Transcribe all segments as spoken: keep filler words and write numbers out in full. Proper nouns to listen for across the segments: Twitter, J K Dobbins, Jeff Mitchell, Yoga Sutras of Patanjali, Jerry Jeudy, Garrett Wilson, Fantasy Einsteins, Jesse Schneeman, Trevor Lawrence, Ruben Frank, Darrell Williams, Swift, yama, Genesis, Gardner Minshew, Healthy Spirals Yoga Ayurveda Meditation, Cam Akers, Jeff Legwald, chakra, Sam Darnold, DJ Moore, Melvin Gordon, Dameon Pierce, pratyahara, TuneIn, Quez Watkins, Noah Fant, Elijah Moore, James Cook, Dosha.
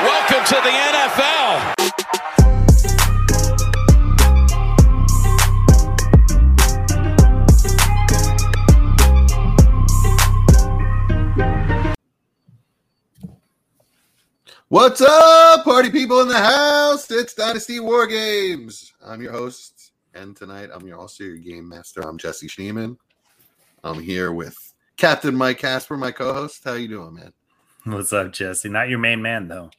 Welcome to the N F L. What's up, party people in the house? It's Dynasty War Games. I'm your host, and tonight I'm your also your game master. I'm Jesse Schneeman. I'm here with Captain Mike Casper, my co-host. How you doing, man? What's up, Jesse? Not your main man, though.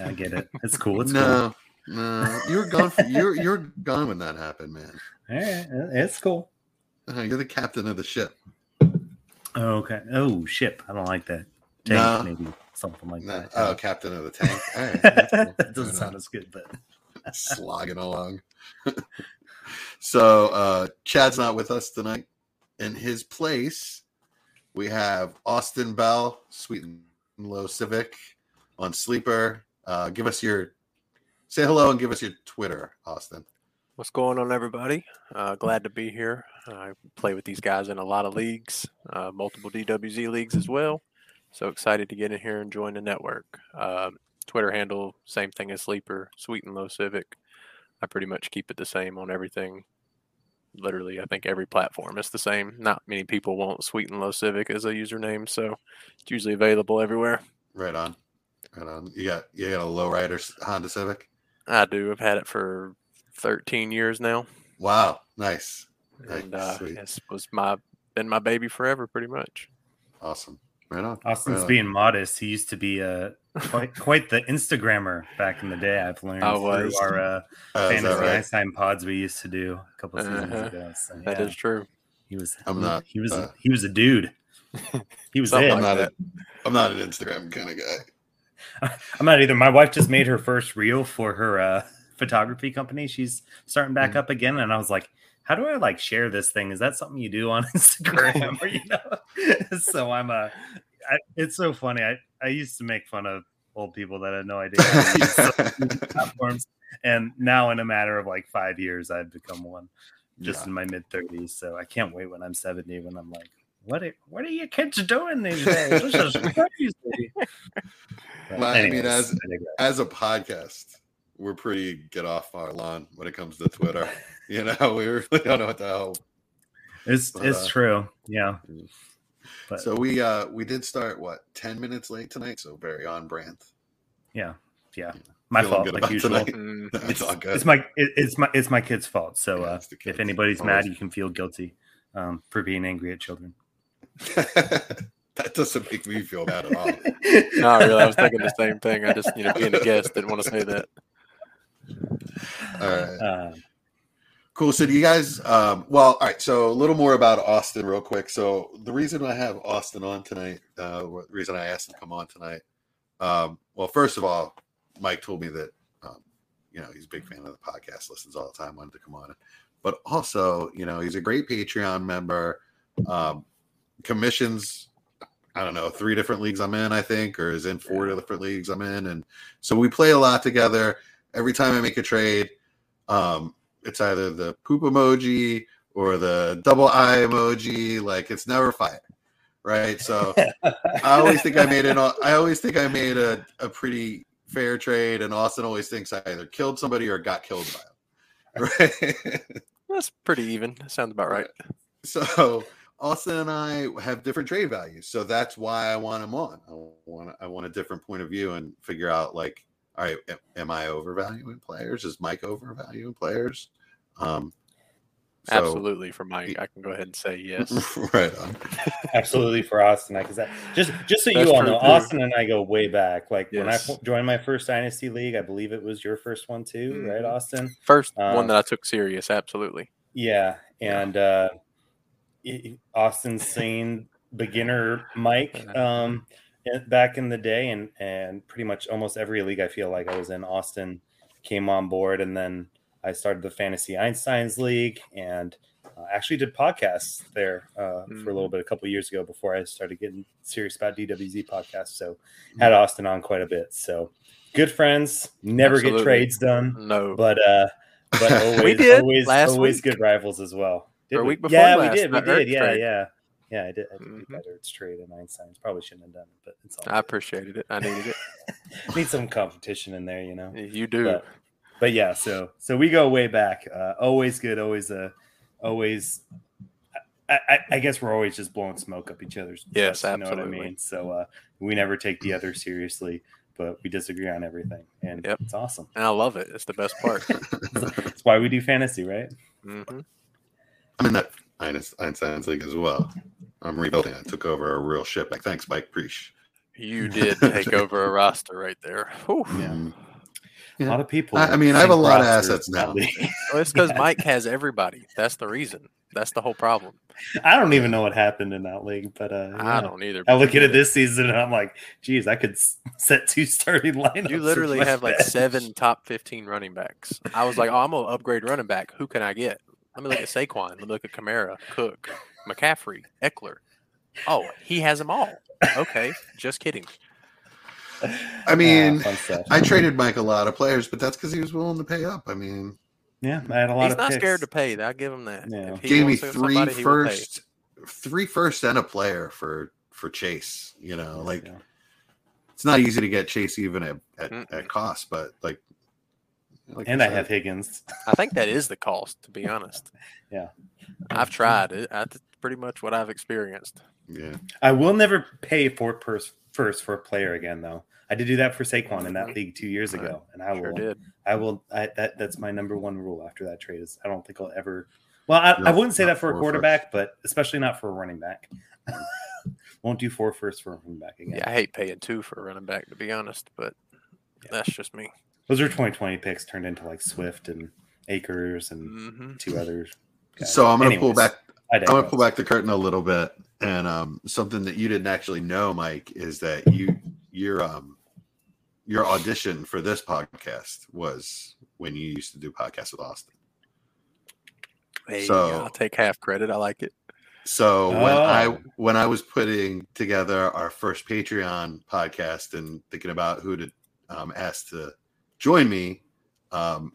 I get it. It's cool. It's no, cool. no, you're gone. For, you're you're gone when that happened, man. All right, it's cool. Uh, you're the captain of the ship. Okay. Oh, ship. I don't like that. Tank, no. Maybe something like no. that. Oh, captain of the tank. All right, that's cool. That doesn't sound as good, but slogging along. So uh, Chad's not with us tonight. In his place, we have Austin Bell, Sweet and Low Civic, on Sleeper. Uh, give us your say hello and give us your Twitter, Austin. What's going on, everybody? Uh, glad to be here. I play with these guys in a lot of leagues, uh, multiple D W Z leagues as well. So excited to get in here and join the network. Um, Twitter handle, same thing as Sleeper, Sweet and Low Civic. I pretty much keep it the same on everything. Literally, I think every platform is the same. Not many people want Sweet and Low Civic as a username, so it's usually available everywhere. Right on. Right on. You got you got a lowrider Honda Civic? I do. I've had it for thirteen years now. Wow. Nice. And nice. Uh, it's was my been my baby forever, pretty much. Awesome. Right on. Austin's right on. Being modest. He used to be a quite, quite the Instagrammer back in the day. I've learned I was. through our uh, uh, fantasy right? ice time pods we used to do a couple of seasons uh-huh. ago. So, yeah. That is true. He was. I'm not. He was. Uh, he was a dude. He was. It. I'm not. A, I'm not an Instagram kind of guy. I'm not either. My wife just made her first reel for her uh, photography company. She's starting back mm-hmm. up again, and I was like, how do I like share this thing? Is that something you do on Instagram? Or, you know? So I'm a, I, it's so funny. I, I used to make fun of old people that had no idea how to use social platforms. And now in a matter of like five years, I've become one just yeah. in my mid thirties. So I can't wait when I'm seventy, when I'm like, what are, what are you kids doing these days? This is crazy. Well, anyways, I mean, as, I as a podcast, we're pretty get off our lawn when it comes to Twitter. You know, we really don't know what the hell. It's but, it's uh, true. Yeah. But. So we uh we did start what ten minutes late tonight, so very on brand. Yeah, yeah. My Feeling fault, like usual. Mm. No, it's, it's all good. It's my it, it's my it's my kid's fault. So yeah, uh, if anybody's Always. mad, you can feel guilty um, for being angry at children. That doesn't make me feel bad at all. No, really, I was thinking the same thing. I just, you know, being a guest, didn't want to say that. All right. Uh, cool. So do you guys um, – well, all right. So a little more about Austin real quick. So the reason I have Austin on tonight, uh, the reason I asked him to come on tonight, um, well, first of all, Mike told me that, um, you know, he's a big fan of the podcast, listens all the time, wanted to come on. But also, you know, he's a great Patreon member, um, commissions – I don't know, three different leagues I'm in, I think, or is in four different leagues I'm in. And so we play a lot together. Every time I make a trade, um, it's either the poop emoji or the double eye emoji. Like, it's never fire, right? So I always think I made an, I always think I made a, a pretty fair trade, and Austin always thinks I either killed somebody or got killed by him. Right? That's pretty even. That sounds about right. So Austin and I have different trade values, so that's why I want him on. I want I want a different point of view and figure out, like, all right, am I overvaluing players? Is Mike overvaluing players? Um, so Absolutely for Mike, he, I can go ahead and say yes. Right on. Absolutely for Austin, because just just so that's you all know, true. Austin and I go way back. Like yes. when I joined my first Dynasty League, I believe it was your first one too, mm-hmm. right, Austin? First um, one that I took serious, absolutely. Yeah, and. Uh, Austin's seen beginner Mike um, back in the day, and and pretty much almost every league I feel like I was in, Austin came on board, and then I started the Fantasy Einsteins League, and uh, actually did podcasts there uh, mm. for a little bit a couple of years ago before I started getting serious about D W Z podcasts. So had Austin on quite a bit. So good friends, never Absolutely. get trades done. No, but uh, but always, we did always, always good rivals as well. Did or a week before yeah, last. Yeah, we did. We did. Yeah, trade. yeah. Yeah, I did. I did mm-hmm. do better. It's trade and Einstein's. Probably shouldn't have done it, but it's all I good. Appreciated it. I needed it. Need some competition in there, you know. You do. But, but yeah, so so we go way back. Uh, always good. Always a. Uh, always. I, I, I guess we're always just blowing smoke up each other's. Yes, butts, absolutely. You know what I mean? So uh, we never take the other seriously, but we disagree on everything, and yep. it's awesome. And I love it. It's the best part. That's why we do fantasy, right? Mm-hmm. I'm in that Einstein's league as well. I'm rebuilding. I took over a real ship. Like, thanks, Mike. Preach. You did take over a roster right there. Yeah. yeah, a lot of people. I, I mean, I have a lot of assets now. Well, it's because yeah. Mike has everybody. That's the reason. That's the whole problem. I don't even know what happened in that league, but uh, yeah. I don't either. I look at it this season and I'm like, geez, I could set two starting lineups. You literally have bench. like seven top fifteen running backs. I was like, oh, I'm going to upgrade running back. Who can I get? Let me look at Saquon. Let me look at Kamara, Cook, McCaffrey, Eckler. Oh, he has them all. Okay, just kidding. I mean, uh, I traded Mike a lot of players, but that's because he was willing to pay up. I mean, yeah, I had a lot he's of. He's not picks. Scared to pay. I'll give him that. Yeah. If he gave me three somebody, first, three first, and a player for for Chase. You know, like yeah. it's not easy to get Chase even at at, at cost, but like. Like and I have Higgins. I think that is the cost, to be honest. Yeah. I've tried it. That's pretty much what I've experienced. Yeah. I will never pay for pers- first for a player again, though. I did do that for Saquon in that league two years ago. And I sure will. Did. I will. I, that That's my number one rule after that trade is I don't think I'll ever. Well, I, I wouldn't say that for a quarterback, first. But especially not for a running back. Won't do four first for a running back again. Yeah, I hate paying two for a running back, to be honest. But yeah. that's just me. Those are twenty twenty picks turned into like Swift and Akers and mm-hmm. two others. Guys. So I'm gonna Anyways, pull back. I'm gonna pull back the curtain a little bit, and um, something that you didn't actually know, Mike, is that you your um your audition for this podcast was when you used to do podcasts with Austin. Hey, so I'll take half credit. I like it. So oh. when I when I was putting together our first Patreon podcast and thinking about who to um, ask to join me, um,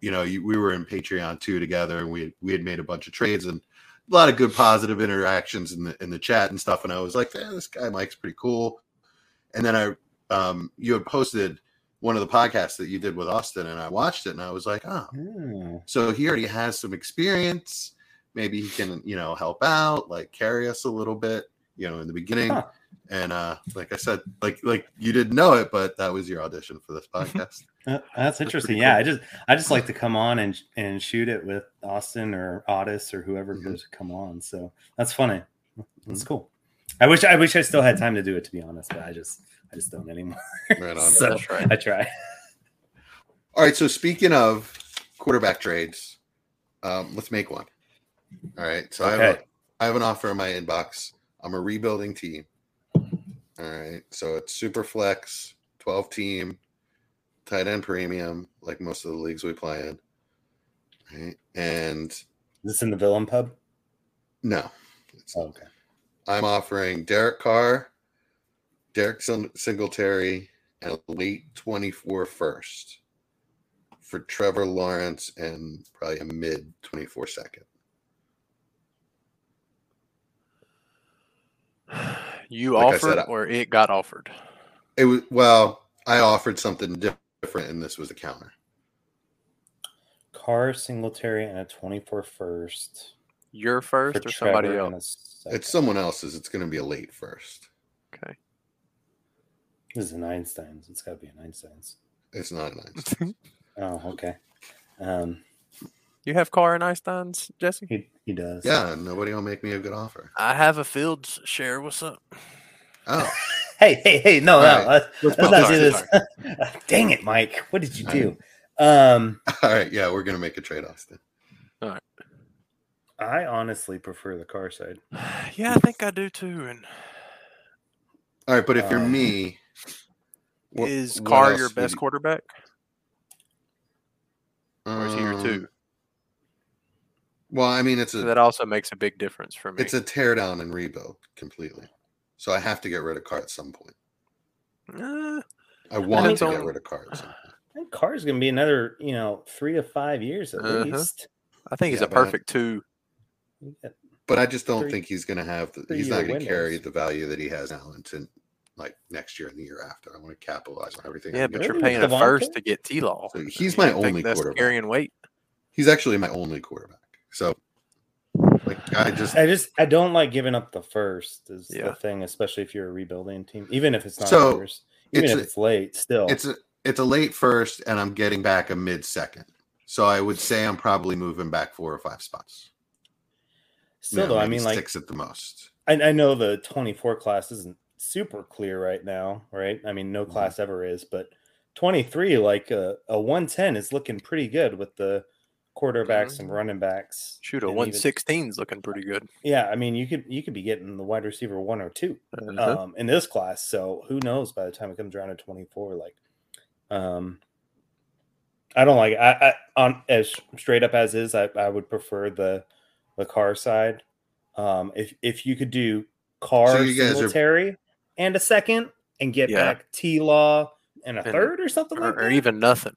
you know, you, we were in Patreon two together, and we we had made a bunch of trades and a lot of good positive interactions in the in the chat and stuff. And I was like, eh, this guy Mike's pretty cool. And then I, um, you had posted one of the podcasts that you did with Austin, and I watched it, and I was like, oh, mm. so he already has some experience. Maybe he can, you know, help out, like carry us a little bit, you know, in the beginning. Huh. And uh, like I said, like like you didn't know it, but that was your audition for this podcast. uh, that's interesting. That's yeah, cool. I just I just like to come on and and shoot it with Austin or Otis or whoever mm-hmm. goes to come on. So that's funny. That's mm-hmm. cool. I wish I wish I still had time to do it, to be honest, but I just I just don't anymore. Right on. So that's right. I try. All right. So speaking of quarterback trades, um, let's make one. All right. So okay. I have a, I have an offer in my inbox. I'm a rebuilding team. All right, so it's super flex, twelve team, tight end premium, like most of the leagues we play in. All right, and is this in the Villain Pub? No. It's oh, okay. I'm offering Derek Carr, Derek Singletary, and a late twenty-four first for Trevor Lawrence and probably a mid twenty-four second. You like offered, said, or it got offered? It was well. I offered something different, and this was a counter. Carr, Singletary, and a twenty-four first. Your first, or Trevor somebody else? It's someone else's. It's going to be a late first. Okay. This is an Einstein's. It's got to be an Einstein's. It's not an Einstein's. Oh, okay. Um, you have Carr and Einstein's, Jesse? He, he does. Yeah, nobody will make me a good offer. I have a Fields share. What's up? Oh. hey, hey, hey. No, All no. Right. Let's, let's not do this. Dang it, Mike. What did you do? Um, All right. Yeah, we're going to make a trade, Austin. All right. I honestly prefer the Carr side. Yeah, I think I do too. And All right, but if um, you're me. What, is Carr your best you... quarterback? Or is he your two? Well, I mean, it's a, so that also makes a big difference for me. It's a tear down and rebuild completely. So I have to get rid of Carr at some point. Uh, I want I to get rid of Carr at some point. I think Carr's going to be another, you know, three to five years at uh-huh. least. I think yeah, he's a perfect two. But I just don't three, think he's going to have the, he's not going to carry the value that he has now into like next year and the year after. I want to capitalize on everything. Yeah, I'm but you're paying a first to get T-Law. So he's my only that's quarterback. Carrying weight. He's actually my only quarterback. So like I just I just I don't like giving up the first is yeah. the thing, especially if you're a rebuilding team, even if it's not so yours. Even it's if a, it's late still. It's a it's a late first and I'm getting back a mid second. So I would say I'm probably moving back four or five spots. Still, yeah, though, I mean, like six at the most. I, I know the twenty-four class isn't super clear right now, right? I mean, no mm-hmm. class ever is, but twenty-three, like a, a one ten is looking pretty good with the quarterbacks mm-hmm. and running backs. Shoot, a one sixteen is looking pretty good. Yeah, I mean, you could you could be getting the wide receiver one or two mm-hmm. um, in this class. So who knows? By the time it comes around to twenty-four, like, um, I don't like. I, I on as straight up as is. I, I would prefer the. The Carr side. Um, if if you could do Carr, so Singletary, are... and a second, and get yeah. back T Law and a and, third or something or, like that, or even nothing,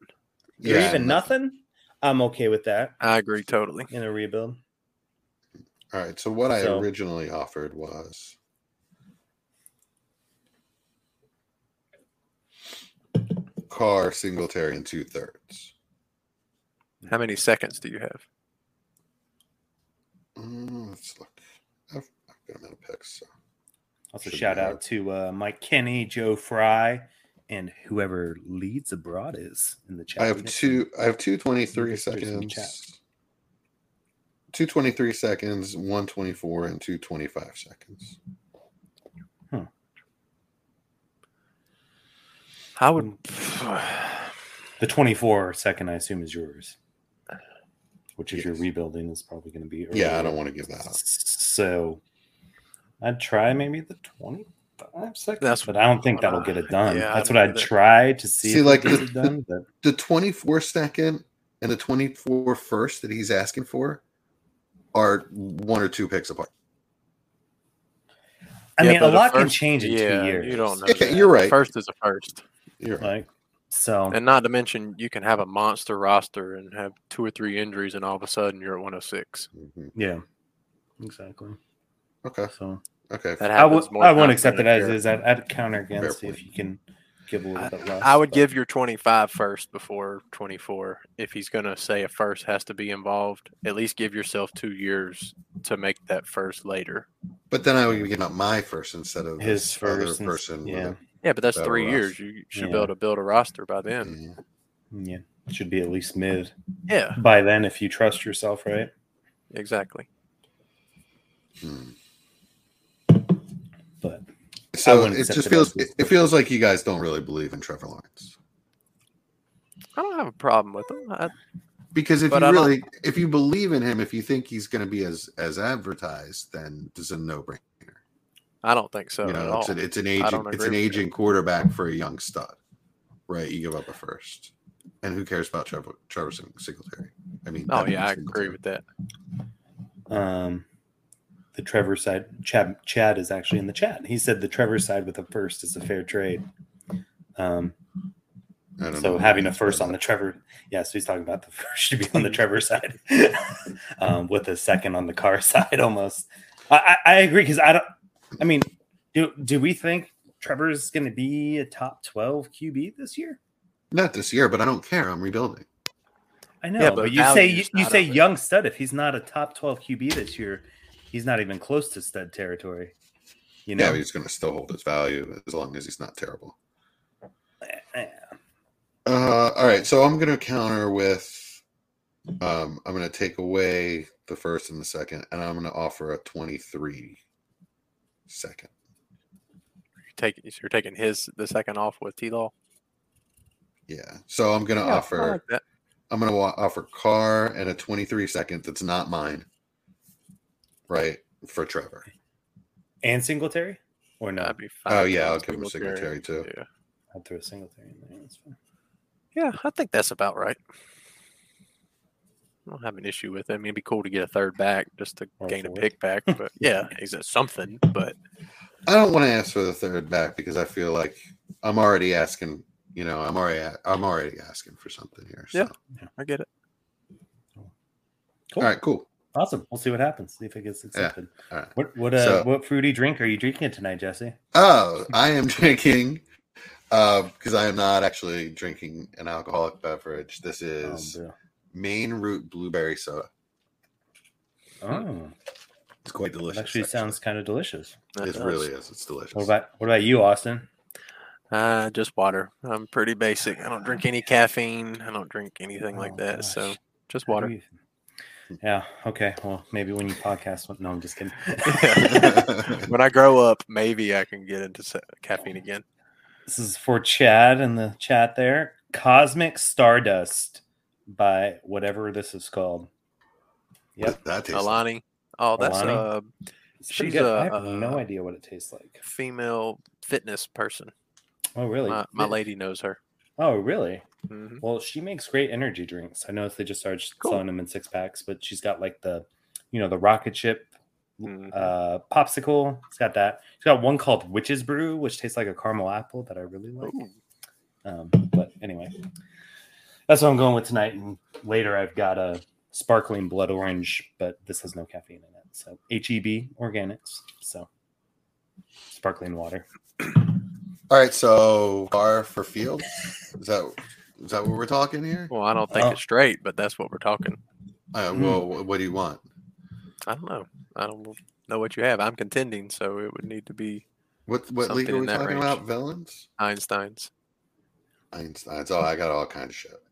yeah, or even nothing. nothing, I'm okay with that. I agree totally. In a rebuild. All right. So what so, I originally offered was Carr, Singletary, and two thirds. How many seconds do you have? Mm, let's look. I've, I've got a amount of picks. So. Also, Shouldn't shout out have... to uh, Mike Kenny, Joe Fry, and whoever Leeds Abroad is in the chat. I have two. I have two twenty-three seconds. Two twenty-three seconds, one twenty-four, and two twenty-five seconds. Hmm. I would. The twenty-four second, I assume, is yours. Which, if yes. you're rebuilding, is probably going to be early. Yeah, I don't want to give that up. So I'd try maybe the twenty-five seconds, That's but I don't think that'll I, get it done. Yeah, That's what I'd try to see, see if like it the, done. But... The twenty-four second and the twenty-four first that he's asking for are one or two picks apart. I yeah, mean, a lot first, can change in yeah, two years. You don't know. Yeah, you're right. The first is a first. You're right. Like, So and not to mention you can have a monster roster and have two or three injuries and all of a sudden you're at one oh six. Mm-hmm. Yeah, exactly. Okay. So okay, that I, w- more I won't accept it as is. I'd, I'd counter against Fair if point. You can give a little I, bit less. I would but. give your twenty-five first before twenty-four. If he's going to say a first has to be involved, at least give yourself two years to make that first later. But then I would give up my first instead of his first other person. Yeah. Yeah, but that's Battle three roster. years. You should yeah. be able to build a roster by then. Yeah. yeah, it should be at least mid. Yeah, by then if you trust yourself, right? Exactly. Hmm. But so it just feels it, it feels like you guys don't really believe in Trevor Lawrence. I don't have a problem with him. I, because if you I really, don't... if you believe in him, if you think he's going to be as as advertised, then it's a no-brainer. I don't think so. You know, at it's, all. An, it's an aging, it's an aging quarterback for a young stud, right? You give up a first, and who cares about Trevor, Trevor Singletary? I mean, oh yeah, I agree with that. Um, the Trevor side, Chad, Chad is actually in the chat. He said the Trevor side with a first is a fair trade. Um, I don't so know having a first on that. the Trevor, yeah. So he's talking about the first should be on the Trevor side, um, with a second on the Carr side. Almost, I, I, I agree because I don't. I mean, do do we think Trevor's going to be a top twelve Q B this year? Not this year, but I don't care. I'm rebuilding. I know, yeah, but, but you say you, you say young stud. If he's not a top twelve Q B this year, he's not even close to stud territory. You know, yeah, he's going to still hold his value as long as he's not terrible. Yeah. Uh, all right, so I'm going to counter with um, I'm going to take away the first and the second, and I'm going to offer a twenty-three. Second, you're taking you're taking his the second off with T-Law. Yeah, so I'm gonna yeah, offer. I like that. I'm gonna offer Carr and a twenty-three second that's not mine, right? For Trevor and Singletary, or not? Oh yeah, I'll give him a Singletary too. Yeah, I'll throw a Singletary in there. That's fine. Yeah, I think that's about right. I don't have an issue with it. I mean, it'd be cool to get a third back just to or gain forward. a pick back. But yeah, he's at something. But I don't want to ask for the third back because I feel like I'm already asking. You know, I'm already I'm already asking for something here. So. Yeah, I get it. Cool. All right, cool. Awesome. We'll see what happens. See if it gets accepted. Yeah. All right. What what uh, so, what fruity drink are you drinking tonight, Jesse? Oh, I am drinking uh, because I am not actually drinking an alcoholic beverage. This is oh, Maine Root Blueberry Soda. Oh, it's quite delicious. It actually, actually, sounds kind of delicious. That it does. Really is. It's delicious. What about what about you, Austin? Uh, just water. I'm pretty basic. I don't drink any caffeine. I don't drink anything oh, like that. Gosh. So just water. Yeah. Okay. Well, maybe when you podcast. No, I'm just kidding. When I grow up, maybe I can get into caffeine again. This is for Chad in the chat there. Cosmic Stardust by whatever this is called. Yep. That tastes Alani. Like. Oh, that's uh, she's a, I have no idea what it tastes like. Female fitness person. Oh, really? My, my lady knows her. Oh, really? Mm-hmm. Well, she makes great energy drinks. I noticed they just started cool. selling them in six packs, but she's got like the, you know, the rocket ship mm-hmm. uh, popsicle. It's got that. She's got one called Witch's Brew, which tastes like a caramel apple that I really like. Um, but anyway, that's what I'm going with tonight. And later I've got a sparkling blood orange, but this has no caffeine in it. So H E B organics. So sparkling water. All right, so bar for Fields? Is that is that what we're talking here? Well, I don't think oh. it's straight, but that's what we're talking. Uh, well, mm. what do you want? I don't know. I don't know what you have. I'm contending, so it would need to be what what league are we talking range. About? Villains? Einsteins. Einsteins. Oh, I got all kinds of shit.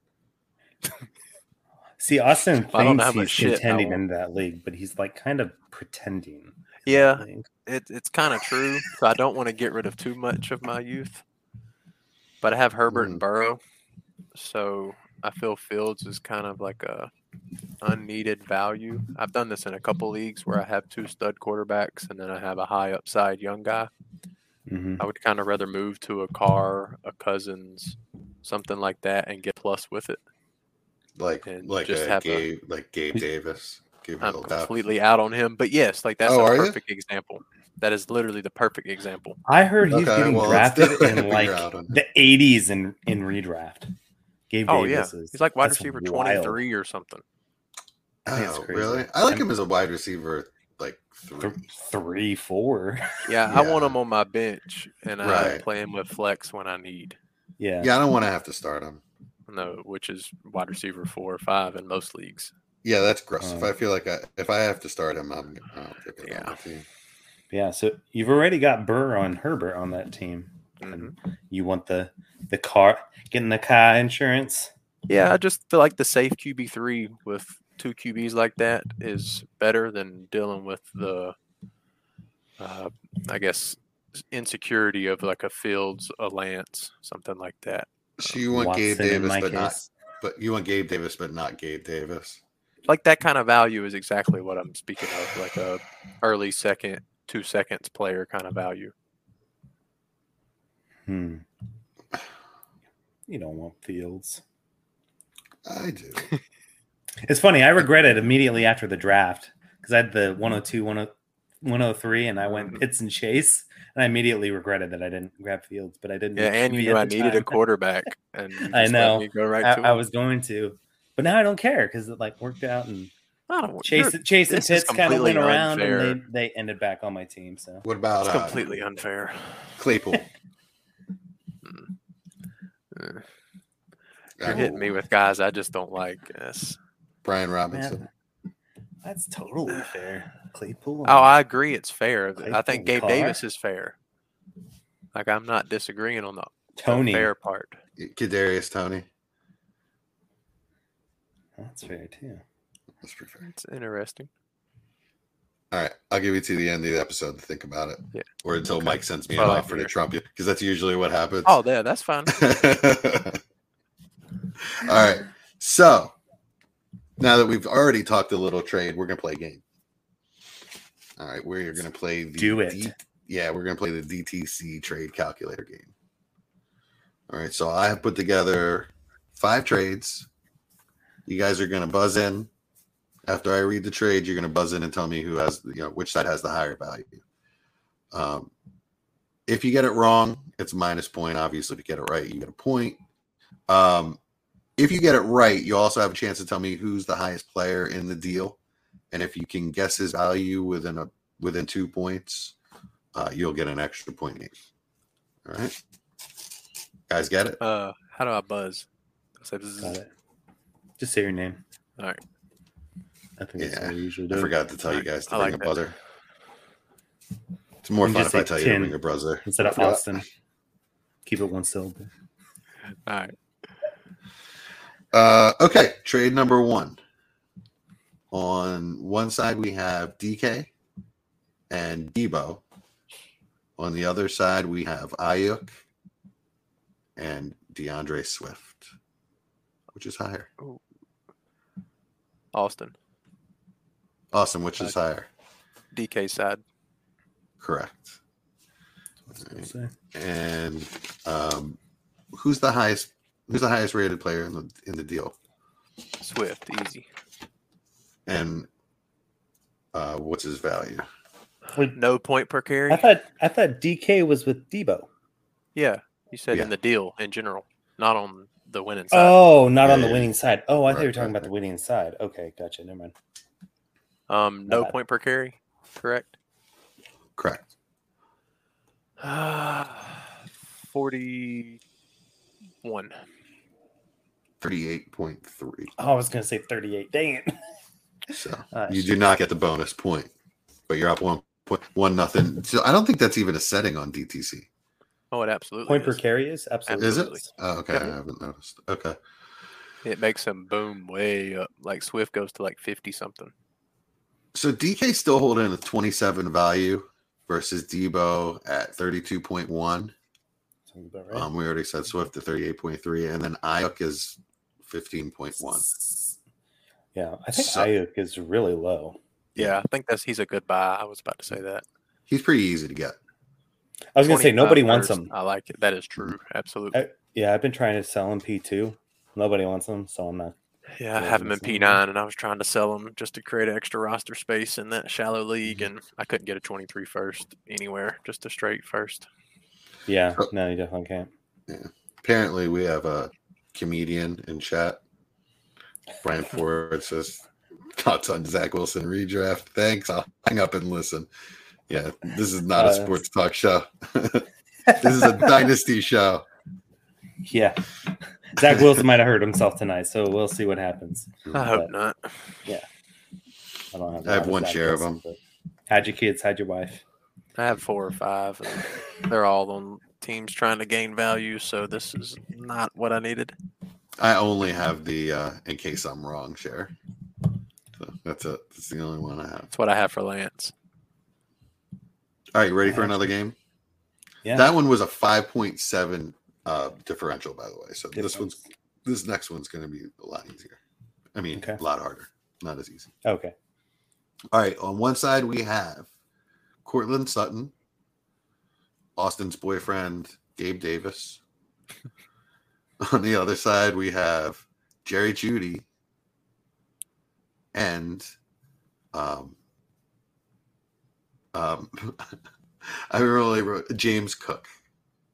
See, Austin well, thinks he's shit, contending in that league, but he's like kind of pretending. Yeah, it, it's kind of true. So I don't want to get rid of too much of my youth. But I have Herbert mm. and Burrow. So I feel Fields is kind of like a unneeded value. I've done this in a couple leagues where I have two stud quarterbacks and then I have a high upside young guy. Mm-hmm. I would kind of rather move to a Carr, a Cousins, something like that and get plus with it. Like like, just a Gabe, a, like Gabe Davis. Gabe I'm completely out on him, but yes, like that's oh, a perfect you? example. That is literally the perfect example. I heard he's okay, getting well, drafted in like the eighties in, in redraft. Gabe oh, Davis yeah. is, he's like wide receiver wild. twenty-three or something. Oh, really? I like I'm, him as a wide receiver like three. Th- three, four. Yeah, yeah, I want him on my bench, and right. I play him with flex when I need. Yeah, yeah, I don't want to have to start him. No, which is wide receiver four or five in most leagues. Yeah, that's gross. Um, if I feel like I, if I have to start him, I'm I'll pick it yeah. on the team. Yeah, so you've already got Burrow and Herbert on that team. Mm-hmm. You want the the car getting the car insurance? Yeah, I just feel like the safe Q B three with two Q Bs like that is better than dealing with the, uh, I guess, insecurity of like a Fields, a Lance, something like that. So you want Watson Gabe Davis, but case. not, but you want Gabe Davis, but not Gabe Davis. Like that kind of value is exactly what I'm speaking of, like a early second, two seconds player kind of value. Hmm. You don't want Fields. I do. It's funny. I regret it immediately after the draft because I had the one oh two, one oh three, and I went Pitts and Chase, and I immediately regretted that I didn't grab Fields, but I didn't. Yeah, and you knew I needed a quarterback, and you I know me go right I, to I was going to. But now I don't care because it like worked out and I don't, Chase Chase and Pitts kind of went around unfair. and they, they ended back on my team. So what about it's completely uh, unfair? Claypool. You're oh. hitting me with guys I just don't like. Yes, Brian Robinson. Man, that's totally fair. Claypool. Oh, I agree. It's fair. Claypool I think Gabe Carr? Davis is fair. Like I'm not disagreeing on the Tony fair part. Kadarius Toney. That's fair, too. That's pretty fair. It's interesting. All right. I'll give you to the end of the episode to think about it. Yeah. Or until okay. Mike sends me well, an offer to Trump you, because that's usually what happens. Oh, yeah. That's fine. All right. So, now that we've already talked a little trade, we're going to play a game. All right. We're going to play the Do it. D- yeah, we're going to play the D T C trade calculator game. All right. So, I have put together five trades. You guys are going to buzz in. After I read the trade, you're going to buzz in and tell me who has, you know, which side has the higher value. Um, if you get it wrong, it's a minus point. Obviously, if you get it right, you get a point. Um, if you get it right, you also have a chance to tell me who's the highest player in the deal. And if you can guess his value within a within two points, uh, you'll get an extra point each. All right, guys, get it? Uh, how do I buzz? Got it. Just say your name. All right. I think that's yeah. what we usually do. I forgot to tell you guys to I bring like a buzzer. It's more fun if I tell you to bring a buzzer instead of Austin. Keep it one syllable. All right. Uh, okay, trade number one. On one side, we have D K and Debo. On the other side, we have Ayuk and DeAndre Swift. Which is higher? Ooh. Austin. Austin, which is higher? D K side. Correct. That's what right. And um, who's the highest? Who's the highest rated player in the in the deal? Swift, easy. And uh, what's his value? Wait, no point per carry. I thought I thought D K was with Debo. Yeah, you said yeah. in the deal in general, not on the winning side. Oh, not yeah, on the yeah. winning side. Oh, I right, thought you were talking right, about right. the winning side. Okay, gotcha. Never mind. Um, no Not. point per carry, correct? Correct. Uh, forty-one. thirty-eight point three. Oh, I was going to say thirty-eight. Dang it. So uh, you do not get the bonus point, but you're up one point, one nothing. So I don't think that's even a setting on D T C. Oh, it absolutely point is. Per carry is? Absolutely. Is it? Oh, okay. Yep. I haven't noticed. Okay. It makes them boom way up. Like Swift goes to like fifty-something. So D K still holding a twenty-seven value versus Debo at thirty-two point one. Right. Um, we already said Swift at thirty-eight point three, and then Ayuk is fifteen point one. Yeah, I think so, Ayuk is really low. Yeah, I think that's he's a good buy. I was about to say that. He's pretty easy to get. I was going to say nobody wants him. I like it. That is true. Absolutely. I, yeah, I've been trying to sell him P two. Nobody wants him, so I'm not. Yeah, I have him in P nine, and I was trying to sell him just to create extra roster space in that shallow league, and I couldn't get a twenty-three first anywhere, just a straight first. Yeah, no, you definitely can't. Yeah. Apparently, we have a comedian in chat. Brian Ford says, thoughts on Zach Wilson redraft. Thanks. I'll hang up and listen. Yeah, this is not uh, a sports talk show. This is a dynasty show. Yeah. Zach Wilson might have hurt himself tonight, so we'll see what happens. I but, hope not. Yeah. I don't have I have one Zach share Wilson, of them. Hide your kids, hide your wife. I have four or five. And they're all on teams trying to gain value, so this is not what I needed. I only have the uh, in case I'm wrong share. So that's it. That's the only one I have. That's what I have for Lance. All right, you ready for another game? Yeah. That one was a five point seven uh, differential, by the way. So Difference. this one's this next one's going to be a lot easier. I mean, okay. a lot harder. Not as easy. Okay. All right. On one side, we have Courtland Sutton, Austin's boyfriend, Gabe Davis. On the other side, we have Jerry Jeudy and um. Um, I really wrote James Cook,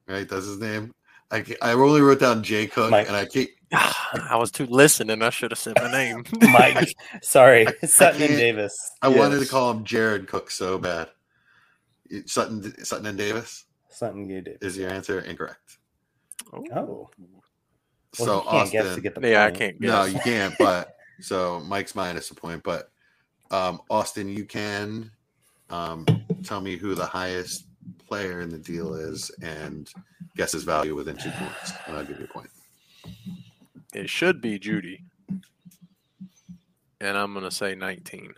right? That's his name. I I only wrote down Jay Cook, Mike. and I can't. I was too listening. I should have said my name, Mike. I, Sorry, I, Sutton I and Davis. I yes. wanted to call him Jared Cook so bad. Sutton, Sutton and Davis. Sutton and Davis is your answer incorrect? Oh, well, so can't Austin. Guess to get the point. Yeah, I can't. Guess. No, you can't. But so Mike's minus a point. But um, Austin, you can. Um, tell me who the highest player in the deal is and guess his value within two points, and I'll give you a point. It should be Jeudy, and I'm going to say nineteen.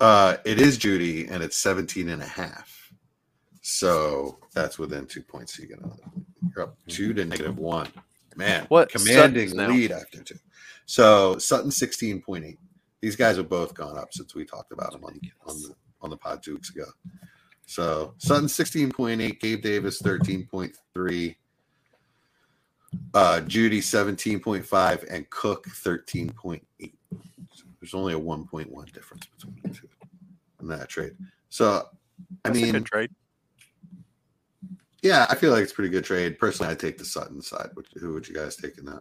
Uh, it is Jeudy, and it's seventeen and a half. So that's within two points. So you get another. You're up two to negative one. Man, what commanding lead after two. So Sutton sixteen point eight. These guys have both gone up since we talked about them on, on the on the pod two weeks ago. So Sutton sixteen point eight, Gabe Davis thirteen point three, uh, Jeudy seventeen point five, and Cook thirteen point eight. So there's only a one point one difference between the two in that trade. So I That's mean, a good trade. Yeah, I feel like it's a pretty good trade. Personally, I take the Sutton side. Who would you guys take in that?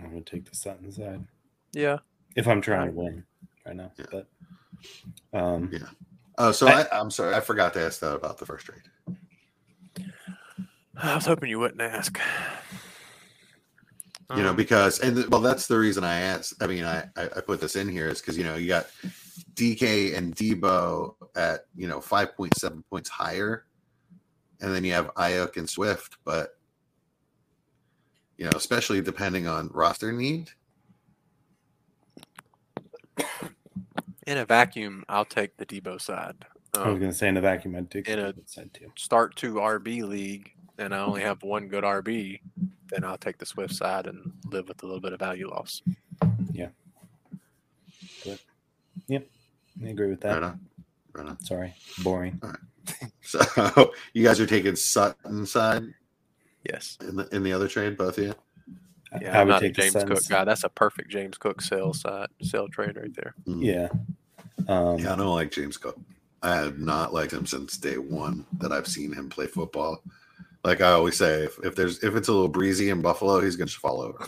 I would take the Sutton side. Yeah. if I'm trying to win right now. Yeah. But, um, yeah. Oh, so I, I, I'm sorry. I forgot to ask that about the first trade. I was hoping you wouldn't ask. You um, know, because, and the, well, that's the reason I asked. I mean, I, I put this in here is because, you know, you got D K and Debo at, you know, five point seven points higher. And then you have Ayuk and Swift, but, you know, especially depending on roster need. In a vacuum, I'll take the Debo side. Um, I was going to say in a vacuum, I'd take in the Debo side too. Start two R B league, and I only have one good R B, then I'll take the Swift side and live with a little bit of value loss. Yeah. But, yeah, I agree with that. Right on. Right on. Sorry, boring. All right. So you guys are taking Sutton side? Yes. In the in the other trade, both of you? Yeah, I would not take a James Cook guy. That's a perfect James Cook sell side, sell trade right there. Mm. Yeah. Um, yeah, I don't like James Cook. I have not liked him since day one that I've seen him play football. Like I always say, if, if there's if it's a little breezy in Buffalo, he's going to fall over.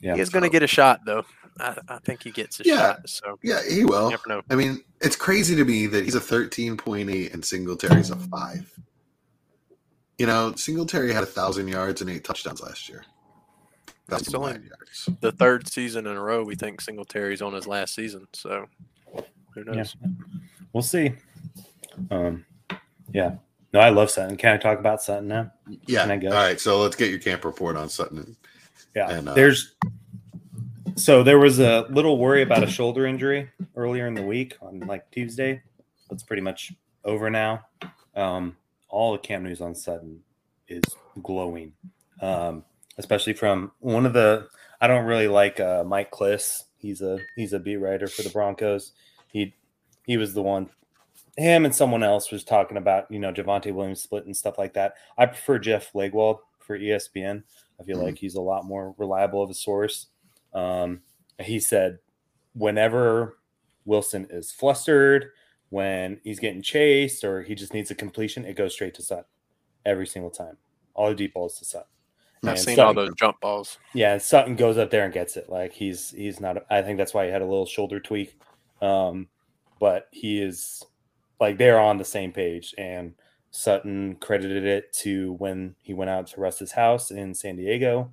Yeah, he's so. going to get a shot though. I, I think he gets a yeah. shot. So yeah, he will. You never know. I mean, it's crazy to me that he's a thirteen point eight and Singletary's a five. You know, Singletary had one thousand yards and eight touchdowns last year. That's only yards. The third season in a row we think Singletary's on his last season. So, who knows? Yeah. We'll see. Um, yeah. No, I love Sutton. Can I talk about Sutton now? Yeah. Can I go? All right. So, let's get your camp report on Sutton. Yeah. And, uh, There's – so, there was a little worry about a shoulder injury earlier in the week on, like, Tuesday. That's pretty much over now. Um All the camp news on Sutton is glowing, um, especially from one of the. I don't really like uh, Mike Kliss. He's a he's a beat writer for the Broncos. He he was the one. Him and someone else was talking about you know Javonte Williams split and stuff like that. I prefer Jeff Legwald for E S P N. I feel mm-hmm. like he's a lot more reliable of a source. Um, he said, whenever Wilson is flustered, when he's getting chased or he just needs a completion, it goes straight to Sutton every single time. All the deep balls to Sutton. I've seen Sutton, all those jump balls. Yeah, and Sutton goes up there and gets it. Like he's he's not. I think that's why he had a little shoulder tweak. Um, but he is like they're on the same page. And Sutton credited it to when he went out to Russ's house in San Diego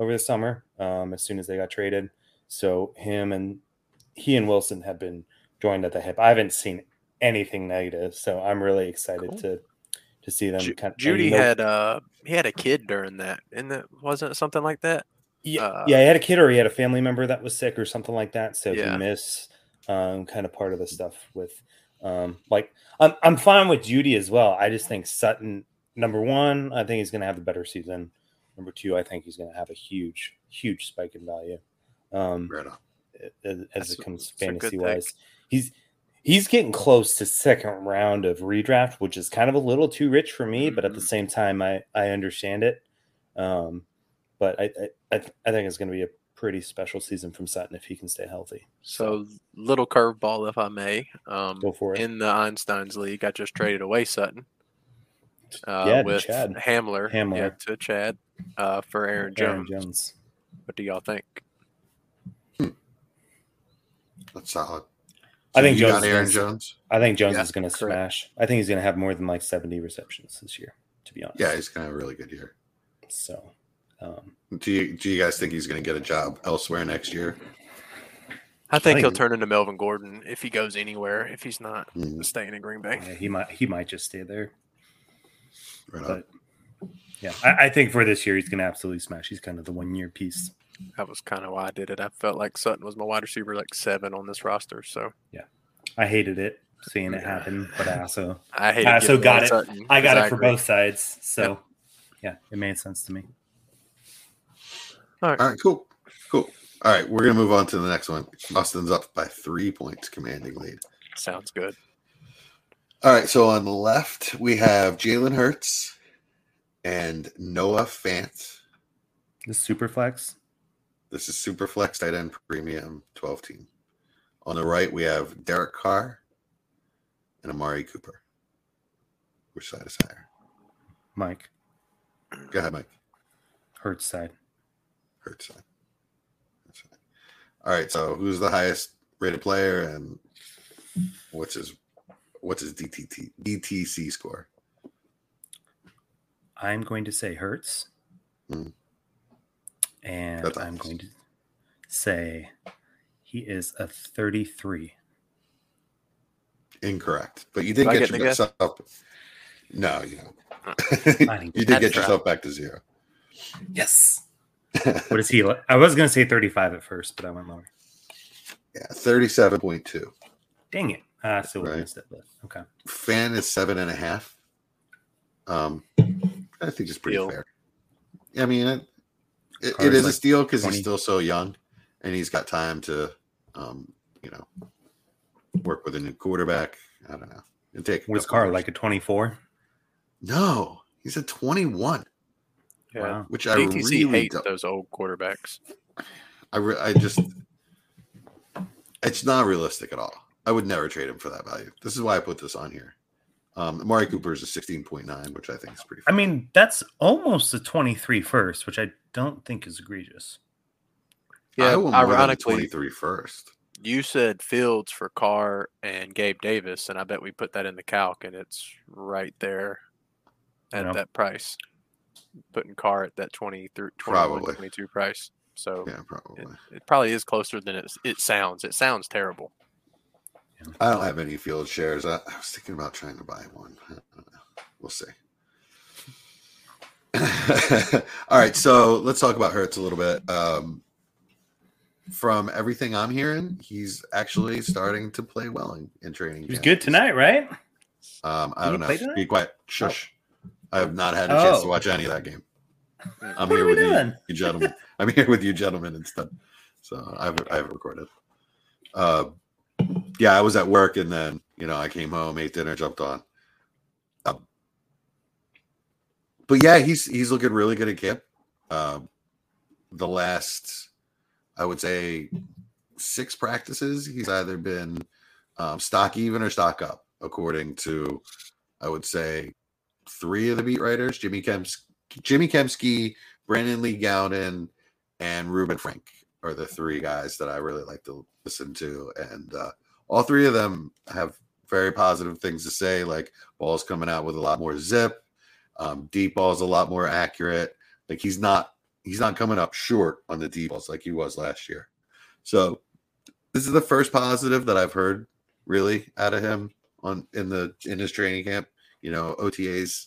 over the summer. Um, as soon as they got traded, so him and he and Wilson have been joined at the hip. I haven't seen anything negative, so I'm really excited cool. to to see them. Ju- kind of, Jeudy no, had uh he had a kid during that, and that wasn't something like that. Yeah, uh, yeah, he had a kid or he had a family member that was sick or something like that. So yeah. he missed um kind of part of the stuff with um like I'm I'm fine with Jeudy as well. I just think Sutton number one, I think he's going to have a better season. Number two, I think he's going to have a huge huge spike in value. Um, right on. As, as it comes fantasy wise. He's he's getting close to second round of redraft, which is kind of a little too rich for me. But at the same time, I, I understand it. Um, but I I, I, th- I think it's going to be a pretty special season from Sutton if he can stay healthy. So little curveball, if I may. Um, Go for it. In the Einstein's league, I just traded away Sutton uh, yeah, with Chad. Hamler, Hamler. Yeah, to Chad uh, for Aaron Jones. Aaron Jones. What do y'all think? Hmm. That's solid. So I think Jones, got Aaron Jones. I think Jones yeah, is going to smash. I think he's going to have more than like seventy receptions this year. To be honest, yeah, he's going to have a really good year. So, um, do you do you guys think he's going to get a job elsewhere next year? I think, I think he'll turn into Melvin Gordon if he goes anywhere. If he's not mm-hmm. staying in Green Bay, yeah, he might he might just stay there. Right but on. yeah, I, I think for this year he's going to absolutely smash. He's kind of the one year piece. That was kind of why I did it. I felt like Sutton was my wide receiver, like seven on this roster. So yeah, I hated it seeing it happen, but I also I, hated I also got it. Sutton, I got it I for agree. both sides. So yeah. yeah, it made sense to me. All right, all right, cool, cool. All right, we're gonna move on to the next one. Austin's up by three points, commanding lead. Sounds good. All right, so on the left we have Jalen Hurts and Noah Fant. The Superflex. This is Superflex tight end premium twelve team. On the right, we have Derek Carr and Amari Cooper. Which side is higher? Mike. Go ahead, Mike. Hurts side. Hurts side. Hurts side. All right, so who's the highest rated player and what's his what's his D T C score? I'm going to say Hurts. Mm. And That's I'm honest. going to say he is a thirty-three. Incorrect. But you did get, get yourself up. No, you don't. You did get yourself back to zero. Yes. What is he? I was going to say thirty-five at first, but I went lower. Yeah, thirty-seven point two. Dang it. I uh, still right. missed it, but okay. Fan is seven and a half. Um, I think it's pretty steal. fair. I mean, it, it, it is like a steal because he's still so young and he's got time to, um, you know, work with a new quarterback. I don't know. It'll take was Carr like a twenty-four? No, he's a twenty-one. Yeah, wow. Which I D T C really hate don't. Those old quarterbacks. I re- I just, it's not realistic at all. I would never trade him for that value. This is why I put this on here. Um, Amari Cooper is a sixteen point nine, which I think is pretty fair. I mean, that's almost a twenty-three first, which I don't think is egregious. Yeah, I will ironically, twenty-three first. You said Fields for Carr and Gabe Davis, and I bet we put that in the calc, and it's right there at you know. that price. Putting Carr at that twenty-three, twenty-one, twenty-two price. So yeah, probably. It, it probably is closer than it, it sounds. It sounds terrible. I don't have any Field shares. I, I was thinking about trying to buy one. I don't know. We'll see. All right, so let's talk about Hurts a little bit. Um, from everything I'm hearing, he's actually starting to play well in, in training. He was good tonight, right? Um, I Did don't know. Be quiet. Shush. Oh. I have not had a chance oh. to watch any of that game. I'm what here with you, you gentlemen. I'm here with you gentlemen instead. So I've I've recorded. Uh, yeah, I was at work and then you know I came home, ate dinner, jumped on. Um, but yeah, he's he's looking really good at camp. Uh, the last, I would say, six practices, he's either been um, stock even or stock up, according to, I would say, three of the beat writers: Jimmy Kemsky, Jimmy Kemsky, Brandon Lee Gowden, and Ruben Frank are the three guys that I really like to listen to, and uh, all three of them have very positive things to say. Like ball's coming out with a lot more zip, um, deep ball's a lot more accurate. Like he's not he's not coming up short on the deep balls like he was last year. So this is the first positive that I've heard really out of him on in the in his training camp. You know, O T As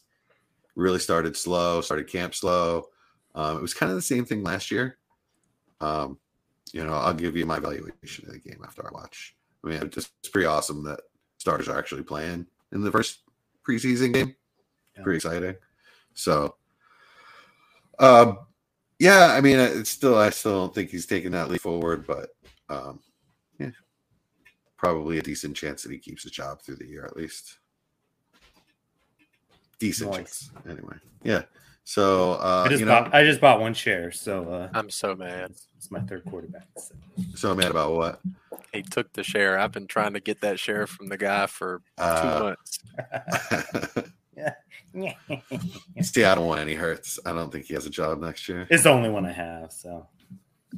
really started slow, started camp slow. Um, it was kind of the same thing last year. Um, you know, I'll give you my evaluation of the game after I watch. I mean, it's just pretty awesome that starters are actually playing in the first preseason game. Yeah. Pretty exciting. So, um, yeah, I mean, it's still, I still don't think he's taking that leap forward, but um, yeah, probably a decent chance that he keeps the job through the year at least. Decent chance, anyway. Yeah. So uh, I just you know, bought I just bought one share. So uh, I'm so mad. It's my third quarterback. So. so mad about what? He took the share. I've been trying to get that share from the guy for uh, two months. See, I don't want any Hurts. I don't think he has a job next year. It's the only one I have. So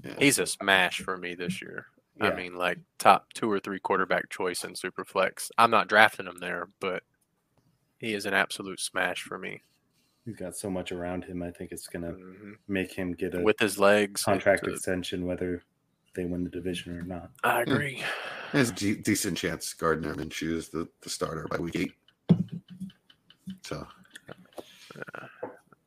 yeah. He's a smash for me this year. Yeah. I mean, like top two or three quarterback choice in Superflex. I'm not drafting him there, but he is an absolute smash for me. He's got so much around him. I think it's going to mm-hmm. make him get a with his legs contract extension, whether they win the division or not. I agree. There's a de- decent chance Gardner Minshew is the, the starter by week eight. So,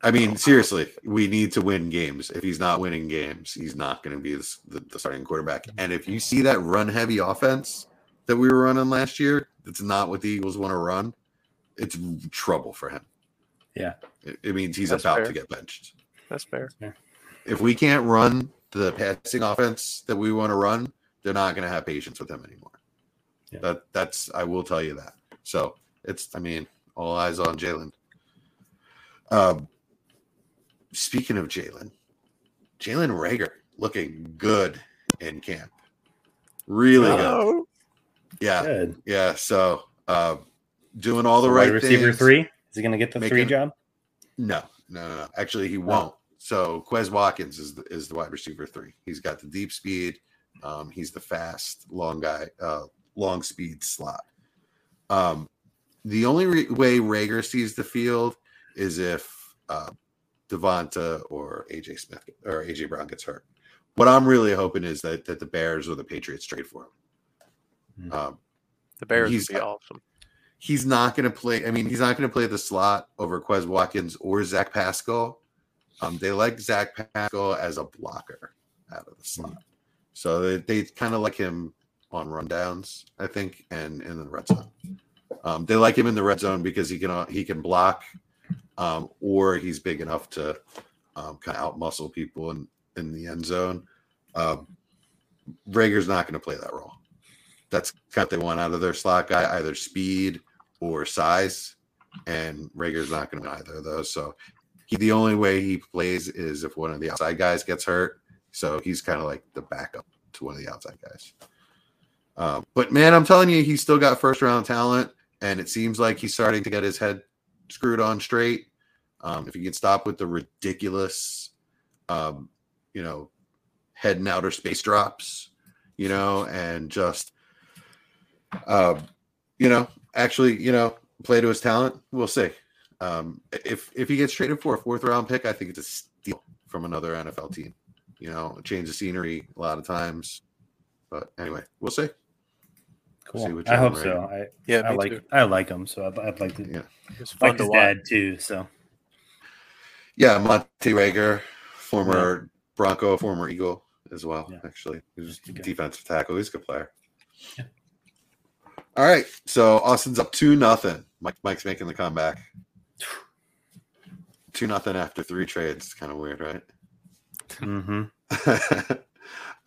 I mean, seriously, we need to win games. If he's not winning games, he's not going to be the, the, the starting quarterback. And if you see that run-heavy offense that we were running last year, that's not what the Eagles want to run. It's trouble for him. Yeah. It, it means he's That's about fair. to get benched. That's fair. If we can't run the passing offense that we want to run, they're not going to have patience with him anymore. Yeah. That that's I will tell you that. So it's I mean, all eyes on Jalen. Um, speaking of Jalen, Jalen Reagor looking good in camp. Really oh. good. Yeah. Good. Yeah. So uh, doing all the right things. Receiver three. Is he going to get the Make three him, job? No, no, no, no. Actually, he won't. So Quez Watkins is the, is the wide receiver three. He's got the deep speed Um, he's the fast, long guy, uh, long speed slot. Um, the only re- way Reagor sees the field is if uh, Devonta or A J Smith or A J Brown gets hurt. What I'm really hoping is that that the Bears or the Patriots trade for him. Um, the Bears would be awesome. He's not going to play. I mean, he's not going to play the slot over Quez Watkins or Zach Pascal. Um, they like Zach Pascal as a blocker out of the slot. Mm-hmm. So they, they kind of like him on rundowns, I think, and in the red zone. Um, they like him in the red zone because he can he can block, um, or he's big enough to um, kind of outmuscle people in, in the end zone. Um, Reagor's not going to play that role. That's kind of what they want out of their slot guy, either speed or size, and Reagor's not going to be either of those. So he, the only way he plays is if one of the outside guys gets hurt. So he's kind of like the backup to one of the outside guys. Uh, but, man, I'm telling you, he's still got first-round talent, and it seems like he's starting to get his head screwed on straight. Um, if he can stop with the ridiculous, um, you know, head and outer space drops, you know, and just, uh, you know, actually, you know, play to his talent, we'll see. Um, if if he gets traded for a fourth-round pick, I think it's a steal from another N F L team. You know, change the scenery a lot of times. But anyway, we'll see. Cool. See what I hope so. I, yeah, I like too. I like him, so I'd, I'd like to. Yeah, it's like his dad too. So yeah, Monty Reagor, former yeah. Bronco, former Eagle as well. Yeah. Actually, he was a defensive tackle. He's a good player. Yeah. All right, so Austin's up two nothing. Mike Mike's making the comeback. Two nothing after three trades. It's kind of weird, right? Mm-hmm.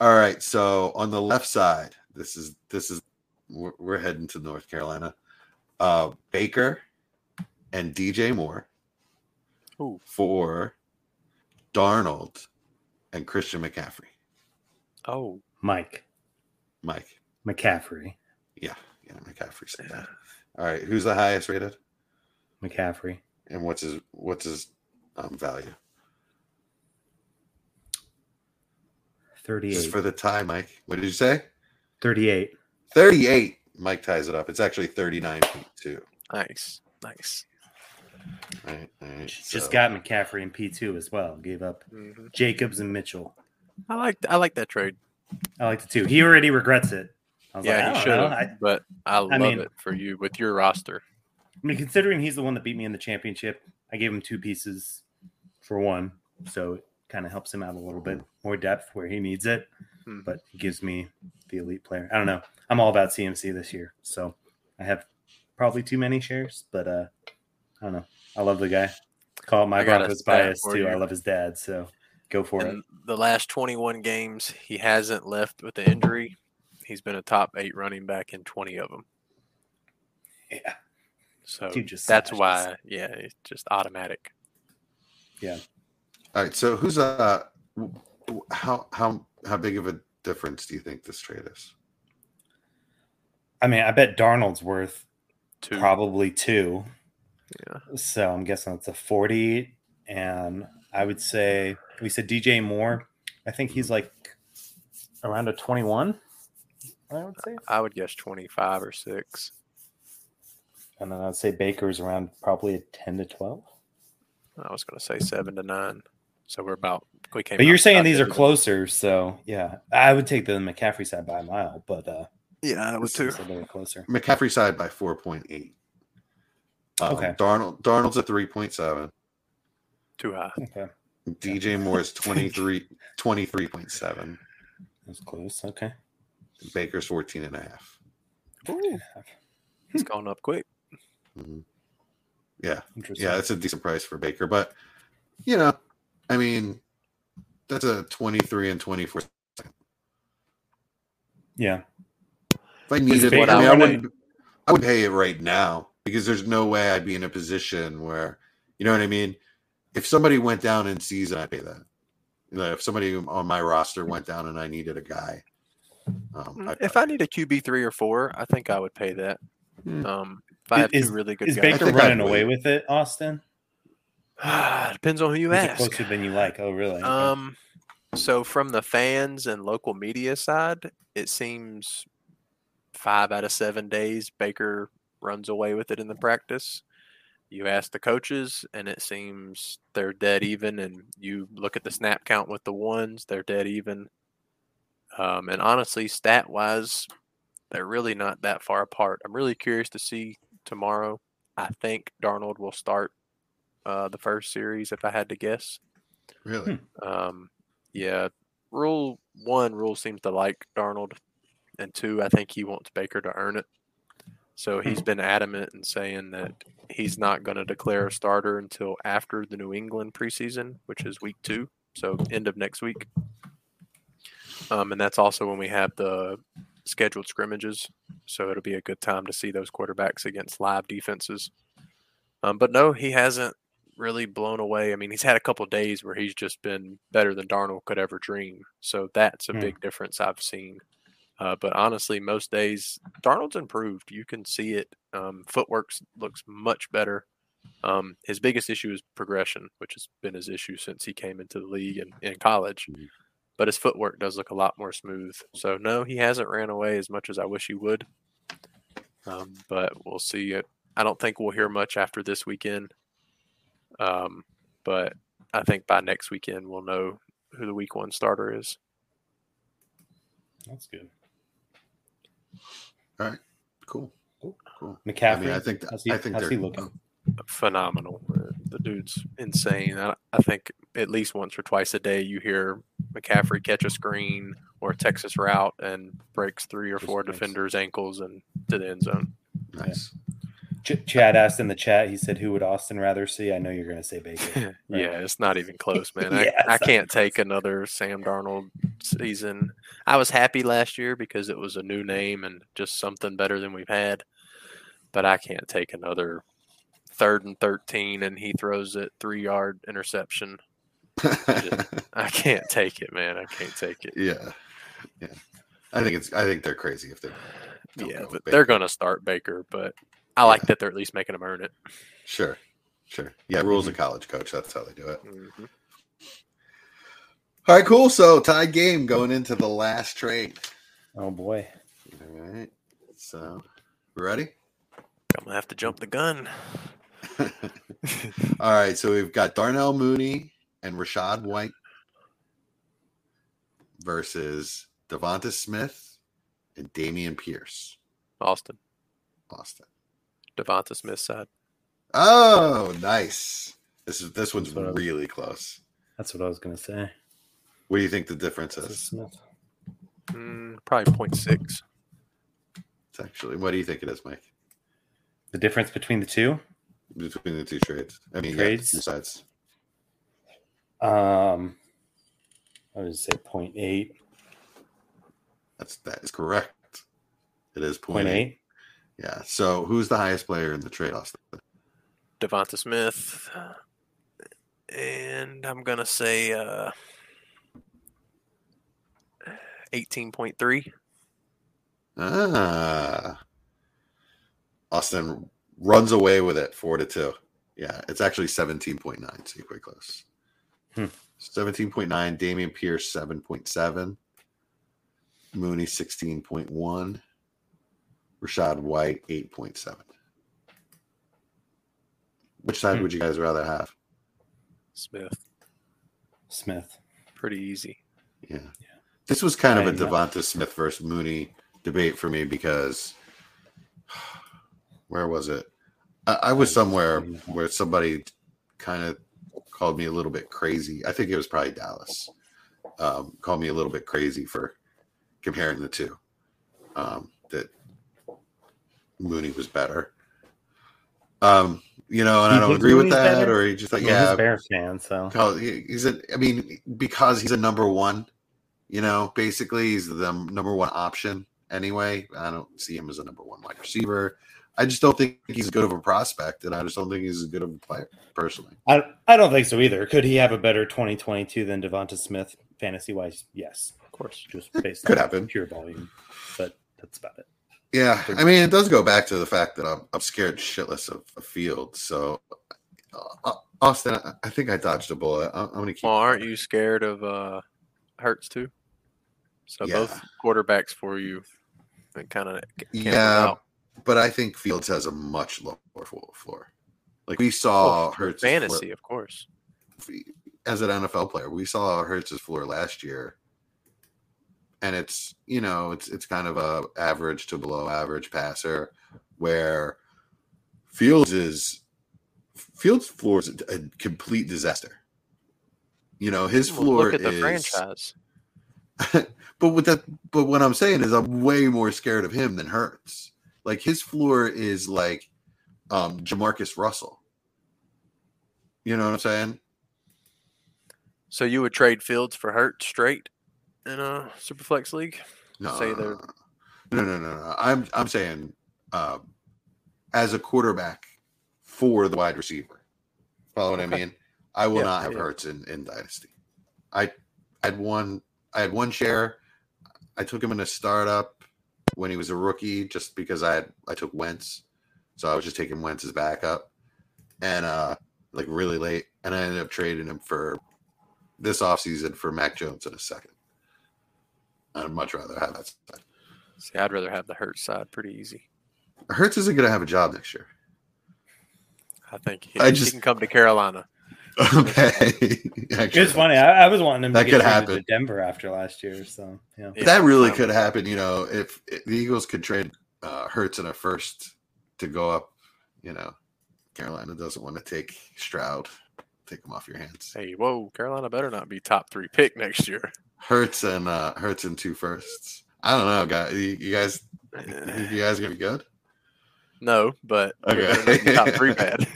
All right, so on the left side, this is this is we're, we're heading to North Carolina. Uh, Baker and D J Moore Ooh. for Darnold and Christian McCaffrey. Oh, Mike, Mike McCaffrey. Yeah, yeah, McCaffrey said that. All right, who's the highest rated? McCaffrey. And what's his what's his um, value? thirty-eight. Just for the tie, Mike. What did you say? thirty-eight. thirty-eight. Mike ties it up. It's actually thirty-nine point two. Nice. Nice. All right, all right, just so. Got McCaffrey in P two as well. Gave up mm-hmm. Jacobs and Mitchell. I like I like that trade. I liked it too. He already regrets it. I was yeah, like, he should have. But I love I mean, it for you with your roster. I mean, considering he's the one that beat me in the championship, I gave him two pieces for one. So kind of helps him out a little bit more depth where he needs it, but he gives me the elite player. I don't know. I'm all about C M C this year, so I have probably too many shares, but uh, I don't know. I love the guy. Call it my Broncos bias, too. You. I love his dad, so go for in it. The last twenty-one games, he hasn't left with the injury. He's been a top eight running back in twenty of them. Yeah. So just that's why, this. yeah, it's just automatic. Yeah. All right, so who's uh how how how big of a difference do you think this trade is? I mean, I bet Darnold's worth two. probably two. Yeah. So I'm guessing it's a forty, and I would say we said D J Moore. I think he's like around a twenty-one. I would say. I would guess twenty-five or six. And then I'd say Baker's around probably a ten to twelve. I was going to say seven to nine. So we're about we came. But you're saying these are closer, so yeah, I would take the McCaffrey side by a mile, but uh, yeah, I would too. Closer. McCaffrey side by four point eight. Um, okay, Darnold Darnold's at three point seven. Too high. Okay. D J Moore is twenty-three point seven. That's close. Okay. Baker's fourteen and a half. Ooh. He's going up quick. Mm-hmm. Yeah, yeah, that's a decent price for Baker, but you know. I mean, that's a twenty-three and twenty-four. Yeah. If I needed one, I mean, I would, I would pay it right now because there's no way I'd be in a position where, you know what I mean? If somebody went down in season, I'd pay that. You know, if somebody on my roster went down and I needed a guy. Um, if I need a Q B three or four, I think I would pay that. Hmm. Um, if I have is, two really good is guys. Is Baker running away with it, Austin? Depends on who you He's ask. Closer than you like. Oh, really? Um, So from the fans and local media side, it seems five out of seven days Baker runs away with it in the practice. You ask the coaches, and it seems they're dead even. And you look at the snap count with the ones, they're dead even. Um, and honestly, stat-wise, they're really not that far apart. I'm really curious to see tomorrow. I think Darnold will start uh, the first series, if I had to guess. Really? Um, yeah. Rule one, Rule seems to like Darnold. And two, I think he wants Baker to earn it. So he's been adamant in saying that he's not going to declare a starter until after the New England preseason, which is week two, so end of next week. Um, and that's also when we have the scheduled scrimmages, so it'll be a good time to see those quarterbacks against live defenses. Um, but no, he hasn't really blown away. I mean, he's had a couple of days where he's just been better than Darnold could ever dream, so that's a mm. big difference I've seen. Uh, but honestly, most days, Darnold's improved. You can see it. Um, footwork looks much better. Um, his biggest issue is progression, which has been his issue since he came into the league and in college. But his footwork does look a lot more smooth. So, no, he hasn't ran away as much as I wish he would. Um, but we'll see. It. I don't think we'll hear much after this weekend. Um, but I think by next weekend, we'll know who the week one starter is. That's good. All right, cool, cool, cool. McCaffrey, I, mean, I think that, he, I think they're looking phenomenal. The dude's insane. I, I think at least once or twice a day you hear McCaffrey catch a screen or a Texas route and breaks three or four Just defenders' nice. ankles and to the end zone. Nice. Yeah. Ch- Chad asked in the chat. He said, "Who would Austin rather see?" I know you're going to say Baker. Right? Yeah, it's not even close, man. yeah, I, I can't close. take another Sam Darnold season. I was happy last year because it was a new name and just something better than we've had, but I can't take another third and thirteen and he throws it three yard interception. I, just, I can't take it, man. I can't take it. Yeah, yeah. I think it's. I think they're crazy if they. Yeah, but they're gonna start Baker. But I like yeah. that they're at least making him earn it. Sure, sure. Yeah, rules mm-hmm. of college, coach. That's how they do it. Mm-hmm. All right, cool. So, tied game going into the last trade. Oh, boy. All right. So, we ready? I'm going to have to jump the gun. All right. So, we've got Darnell Mooney and Rachaad White versus Devonta Smith and Dameon Pierce. Austin. Austin. Devonta Smith side. Oh, nice. This is this one's really was, close. That's what I was going to say. What do you think the difference is? Mm, probably zero point six. It's actually, what do you think it is, Mike? The difference between the two? Between the two trades. I mean, trades? Yeah, two sides. Um, I would say zero point eight. That's, that is correct. It is zero point eight. Yeah. So who's the highest player in the trade, Austin? Devonta Smith. And I'm going to say... Uh, eighteen point three. Ah. Austin runs away with it, four to two. Yeah, it's actually seventeen point nine, so you're quite close. Hmm. seventeen point nine, Dameon Pierce, seven point seven. Mooney, sixteen point one. Rachaad White, eight point seven. Which side hmm. would you guys rather have? Smith. Smith. Pretty easy. Yeah. Yeah. This was kind of a Devonta Smith versus Mooney debate for me because where was it? I, I was somewhere where somebody kind of called me a little bit crazy. I think it was probably Dallas. Um, called me a little bit crazy for comparing the two. Um, that Mooney was better. Um, you know, and I don't agree Mooney's with that. Better? Or he just like, well, yeah, he's a Bears fan. So he, he's a, I mean, because he's a number one. You know, basically, he's the number one option anyway. I don't see him as a number one wide receiver. I just don't think he's good of a prospect, and I just don't think he's as good of a player, personally. I I don't think so either. Could he have a better twenty twenty-two than Devonta Smith fantasy-wise? Yes, of course. Just based Could on happen. pure volume, but that's about it. Yeah, I mean, it does go back to the fact that I'm, I'm scared shitless of a field, so... Uh, Austin, I think I dodged a bullet. I'm going to keep... Well, aren't you scared of... Uh... Hurts too. So yeah. both quarterbacks for you, that kind of yeah. Out. But I think Fields has a much lower floor. Like we saw oh, Hurts fantasy, floor. Of course. As an N F L player, we saw Hurts' floor last year, and it's you know it's it's kind of a average to below average passer, where Fields is Fields' floor is a complete disaster. You know his floor well, look at the is. Franchise. But with that, but what I'm saying is, I'm way more scared of him than Hurts. Like his floor is like um, Jamarcus Russell. You know what I'm saying? So you would trade Fields for Hurts straight in a Superflex league? No, Say no, no, no, no, no. I'm I'm saying uh, as a quarterback for the wide receiver. Follow what okay. I mean? I will yeah, not have yeah. Hurts in, in Dynasty. I I'd won. I had one share. I took him in a startup when he was a rookie just because I had, I took Wentz. So I was just taking Wentz as backup and uh, like really late. And I ended up trading him for this offseason for Mac Jones in a second. I'd much rather have that side. See, I'd rather have the Hurts side pretty easy. Hurts isn't going to have a job next year. I think he, I just, he can come to Carolina. Okay, it's funny. I, I was wanting him that to get could happen. to Denver after last year, so yeah. yeah that really um, could happen. You know, if, if the Eagles could trade uh, Hurts in a first to go up, you know, Carolina doesn't want to take Stroud, take him off your hands. Hey, whoa, Carolina better not be top three pick next year. Hurts and uh, Hurts and two firsts. I don't know, guys. You, you guys, you guys gonna be good? No, but okay, top three bad.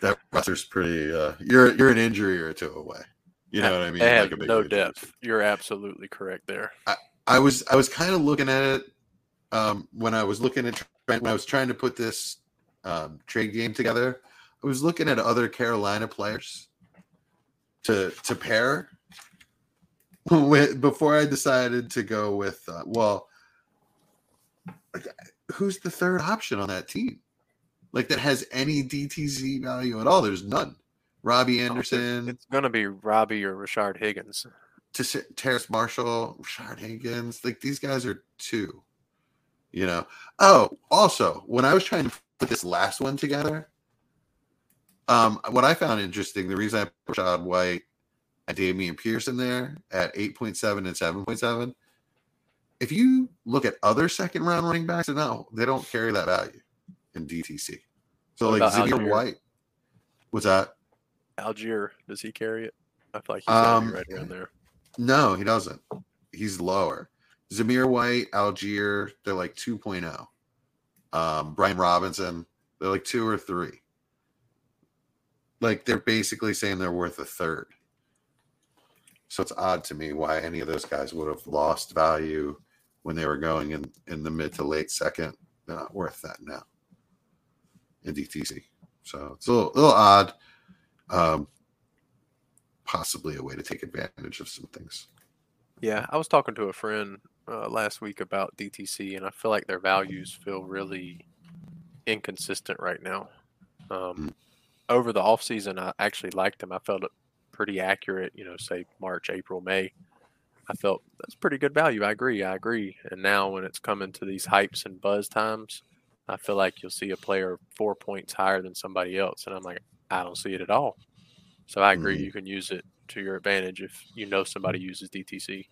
That roster's pretty. Uh, you're you're an injury or two away. You know I, what I mean? I have like a big no injury. depth. You're absolutely correct there. I, I was I was kind of looking at it um, when I was looking at when I was trying to put this um, trade game together. I was looking at other Carolina players to to pair with, before I decided to go with. Uh, well, who's the third option on that team? Like, that has any D T C value at all. There's none. Robbie Anderson. It's going to be Robbie or Rashard Higgins. To Terrace Marshall, Rashard Higgins. Like, these guys are two, you know. Oh, also, when I was trying to put this last one together, um, what I found interesting, the reason I put Rachaad White and Dameon Pierce in there at eight point seven and seven point seven, if you look at other second-round running backs, no, they don't carry that value. And D T C. So what like Xavier White. What's that? Algier, does he carry it? I feel like he's um, right around there. No, he doesn't. He's lower. Zamir White, Algier, they're like two point oh. Um, Brian Robinson, they're like two or three. Like they're basically saying they're worth a third. So it's odd to me why any of those guys would have lost value when they were going in, in the mid to late second. They're not worth that now. And D T C. So it's a little, little odd. Um, possibly a way to take advantage of some things. Yeah, I was talking to a friend uh, last week about D T C, and I feel like their values feel really inconsistent right now. Um, mm-hmm. Over the offseason, I actually liked them. I felt it pretty accurate, you know, say March, April, May. I felt that's pretty good value. I agree. I agree. And now when it's coming to these hypes and buzz times, I feel like you'll see a player four points higher than somebody else. And I'm like, I don't see it at all. So I agree. Mm-hmm. You can use it to your advantage if you know somebody uses D T C.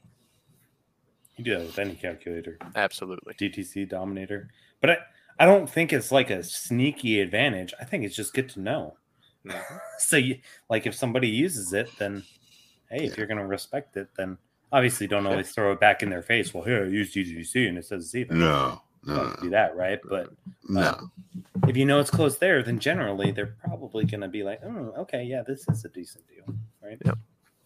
You do that with any calculator. Absolutely. D T C Dominator. But I, I don't think it's like a sneaky advantage. I think it's just good to know. So you, like if somebody uses it, then, hey, if you're going to respect it, then obviously don't always throw it back in their face. Well, here, I use D T C and it says it's even. No. Don't do that, right? But no. uh, if you know it's close there, then generally they're probably going to be like, "Oh, okay, yeah, this is a decent deal," right? Yep.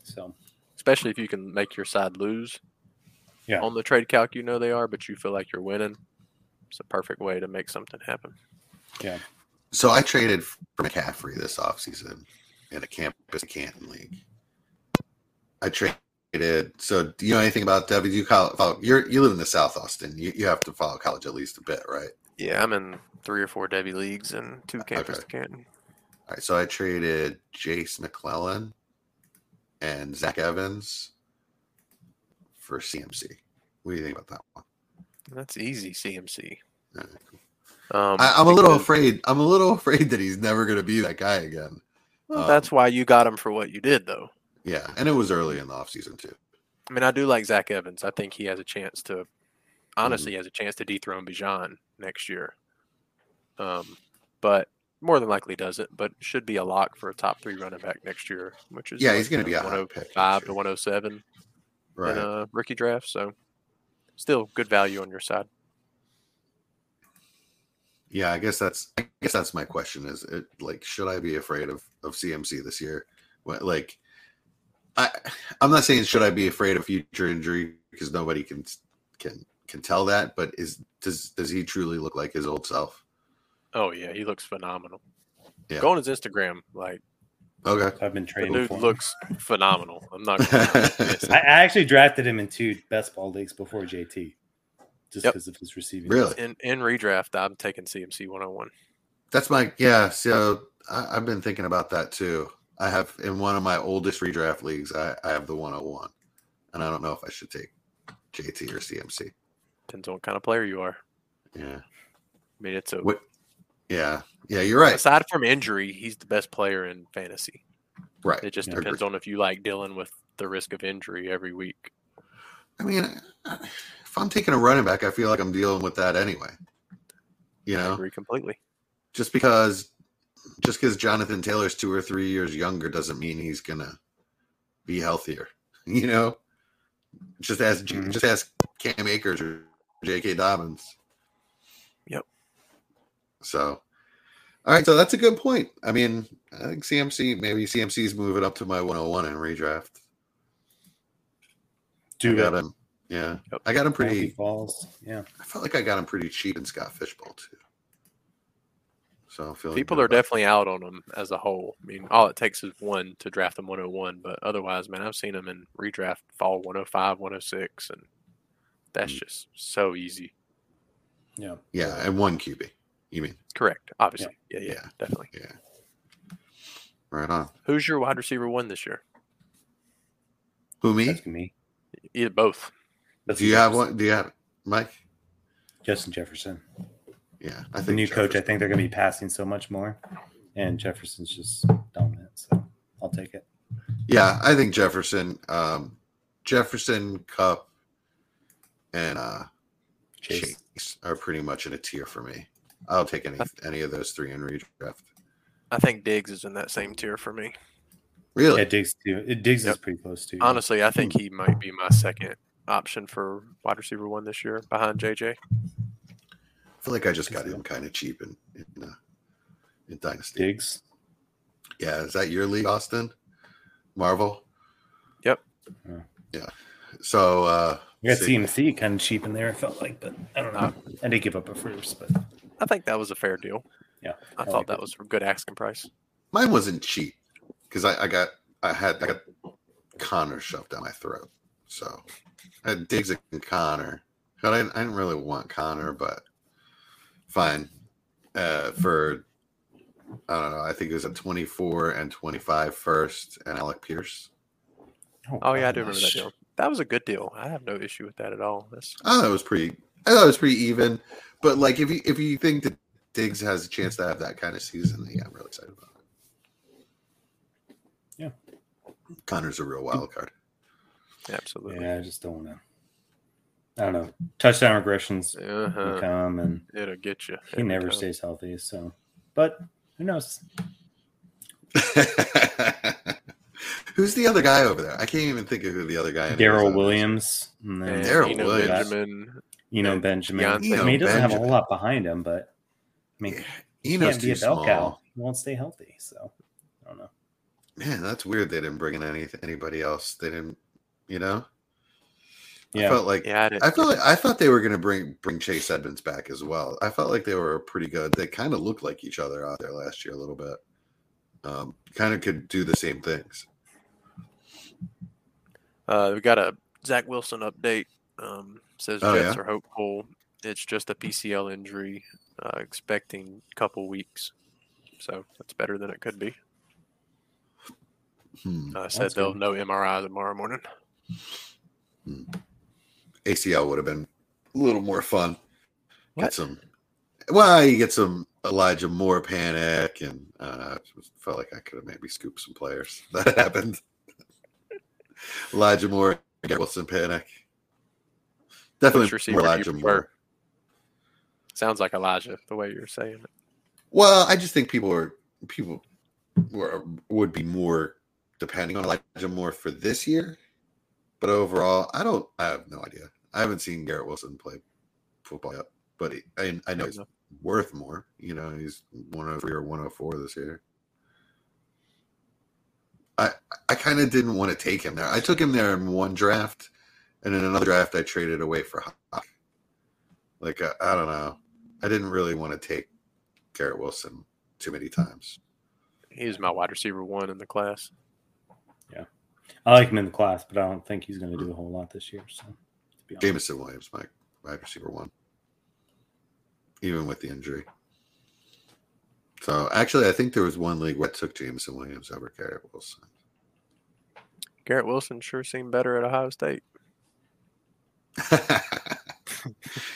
So, especially if you can make your side lose, yeah, on the trade calc, you know they are, but you feel like you're winning. It's a perfect way to make something happen. Yeah. So I traded for McCaffrey this offseason in a campus Canton league. I traded. Did. So do you know anything about Debbie? Do you follow? You're, you live in the South, Austin. You, you have to follow college at least a bit, right? Yeah, I'm in three or four Debbie leagues and two campus okay. to Canton. All right, so I traded Jace McClellan and Zach Evans for C M C. What do you think about that one? That's easy, C M C. All right, cool. Um, I, I'm a little afraid. I'm a little afraid that he's never going to be that guy again. Well, um, that's why you got him for what you did, though. Yeah, and it was early in the offseason, too. I mean, I do like Zach Evans. I think he has a chance to – honestly, mm. he has a chance to dethrone Bijan next year. Um, but more than likely doesn't, but should be a lock for a top three running back next year, which is yeah, like, he's going to be a one oh five to one oh seven right. in a rookie draft. So still good value on your side. Yeah, I guess that's I guess that's my question is it like should I be afraid of, of C M C this year? What, like I I'm not saying should I be afraid of future injury because nobody can can can tell that, but is does does he truly look like his old self? Oh yeah, he looks phenomenal. Yeah. Go on his Instagram, like okay. I've been training. Dude looks phenomenal. I'm not gonna I actually drafted him in two best ball leagues before J T. Just because yep. of his receiving. Really? In, in redraft, I'm taking C M C one oh one. That's my, yeah. So I, I've been thinking about that too. I have, in one of my oldest redraft leagues, I, I have the one oh one. And I don't know if I should take J T or C M C. Depends on what kind of player you are. Yeah. I mean, it's a. What, yeah. Yeah, you're right. Aside from injury, he's the best player in fantasy. Right. It just yeah, depends on if you like dealing with the risk of injury every week. I mean, I, if I'm taking a running back, I feel like I'm dealing with that anyway. You know, I agree completely. Just because, just because Jonathan Taylor's two or three years younger doesn't mean he's gonna be healthier. You know, just ask mm-hmm. just ask Cam Akers or J K Dobbins. Yep. So, all right. So that's a good point. I mean, I think C M C maybe C M C's moving up to my one oh one in redraft. Do got him. Yeah, yep. I got him pretty. Falls. Yeah, I felt like I got him pretty cheap in Scott Fishbowl too. So people are definitely out on him as a whole. I mean, all it takes is one to draft him one oh one, but otherwise, man, I've seen him in redraft fall one oh five, one oh six, and that's mm. just so easy. Yeah, yeah, and one Q B. You mean correct? Obviously, yeah, yeah, yeah, yeah. definitely, yeah. Right on. Who's your wide receiver one this year? Who me? That's me. Either both. Justin do you Jefferson. have one? Do you have Mike? Justin Jefferson. Yeah, I think the new Jefferson. coach. I think they're going to be passing so much more, and Jefferson's just dominant. So I'll take it. Yeah, I think Jefferson, um, Jefferson, Cup, and uh, Chase. Chase are pretty much in a tier for me. I'll take any any of those three in redraft. I think Diggs is in that same tier for me. Really? Yeah, Diggs too. It, Diggs yep. is pretty close to. Honestly, I think he might be my second option for wide receiver one this year behind J J. I feel like I just got him kind of cheap in in, uh, in Dynasty. Diggs. Yeah, is that your league, Austin? Marvel? Yep. Yeah. So uh we got see. C M C kind of cheap in there, it felt like, but I don't know. I did give up a first, but I think that was a fair deal. Yeah. I, I thought like that it. was a good asking price. Mine wasn't cheap because I, I got I had I got Connor shoved down my throat. So I had Diggs and Connor. I didn't, I didn't really want Connor, but fine. Uh, for, I don't know, I think it was a twenty-four and twenty-five first and Alec Pierce. Oh, oh yeah, I do remember that deal. That was a good deal. I have no issue with that at all. That's... I thought it was pretty, I thought it was pretty even. But, like, if you, if you think that Diggs has a chance to have that kind of season, yeah, I'm really excited about it. Yeah. Connor's a real wild card. Absolutely. Yeah, I just don't want to. I don't know. Touchdown regressions uh-huh. will come, and it'll get you. He never time. stays healthy, so. But who knows? Who's the other guy over there? I can't even think of who the other guy is. Darrell Williams. Darrell Williams. Benjamin. Eno Benjamin. I mean, he doesn't have a whole lot behind him, but I mean, he can't be a bell cow. He won't stay healthy, so I don't know. Man, that's weird. They didn't bring in any anybody else. They didn't. You know, yeah. I felt like yeah, I, I felt like I thought they were going to bring bring Chase Edmonds back as well. I felt like they were pretty good. They kind of looked like each other out there last year a little bit. Um, kind of could do the same things. Uh, we got a Zach Wilson update. Um, says oh, Jets yeah? are hopeful. It's just a P C L injury. Uh, expecting a couple weeks, so that's better than it could be. Hmm. Uh, said that's they'll good. no M R I tomorrow morning. Hmm. A C L would have been a little more fun. What? Get some. Well, you get some Elijah Moore panic, and uh, felt like I could have maybe scooped some players. That happened. Elijah Moore, Wilson panic. Definitely more Elijah Moore. Sounds like Elijah the way you're saying it. Well, I just think people are people were, would be more depending on Elijah Moore for this year. But overall, I don't. I have no idea. I haven't seen Garrett Wilson play football yet, but he, I, I know he's worth more. You know, he's one oh three or one oh four this year. I I kind of didn't want to take him there. I took him there in one draft, and in another draft, I traded away for Hawk. Like I, I don't know. I didn't really want to take Garrett Wilson too many times. He's my wide receiver one in the class. Yeah. I like him in the class, but I don't think he's going to do a whole lot this year. So, Jameson Williams, my wide receiver one, even with the injury. So, actually, I think there was one league where I took Jameson Williams over Garrett Wilson. Garrett Wilson sure seemed better at Ohio State.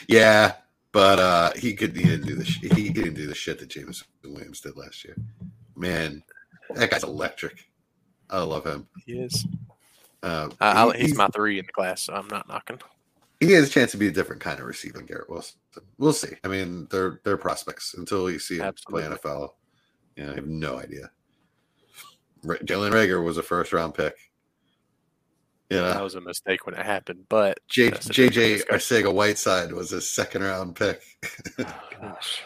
Yeah, but uh, he could he didn't do the sh- he didn't do the shit that Jameson Williams did last year. Man, that guy's electric. I love him. He is. Uh, I, he, he's, he's my three in the class, so I'm not knocking. He has a chance to be a different kind of receiver than Garrett Wilson. We'll see. I mean, they're they're prospects until you see him Absolutely. play N F L. You know, I have no idea. Re- Jalen Reagor was a first round pick. Yeah, you know? That was a mistake when it happened. But J- J J Arcega Whiteside was a second round pick. Oh, gosh,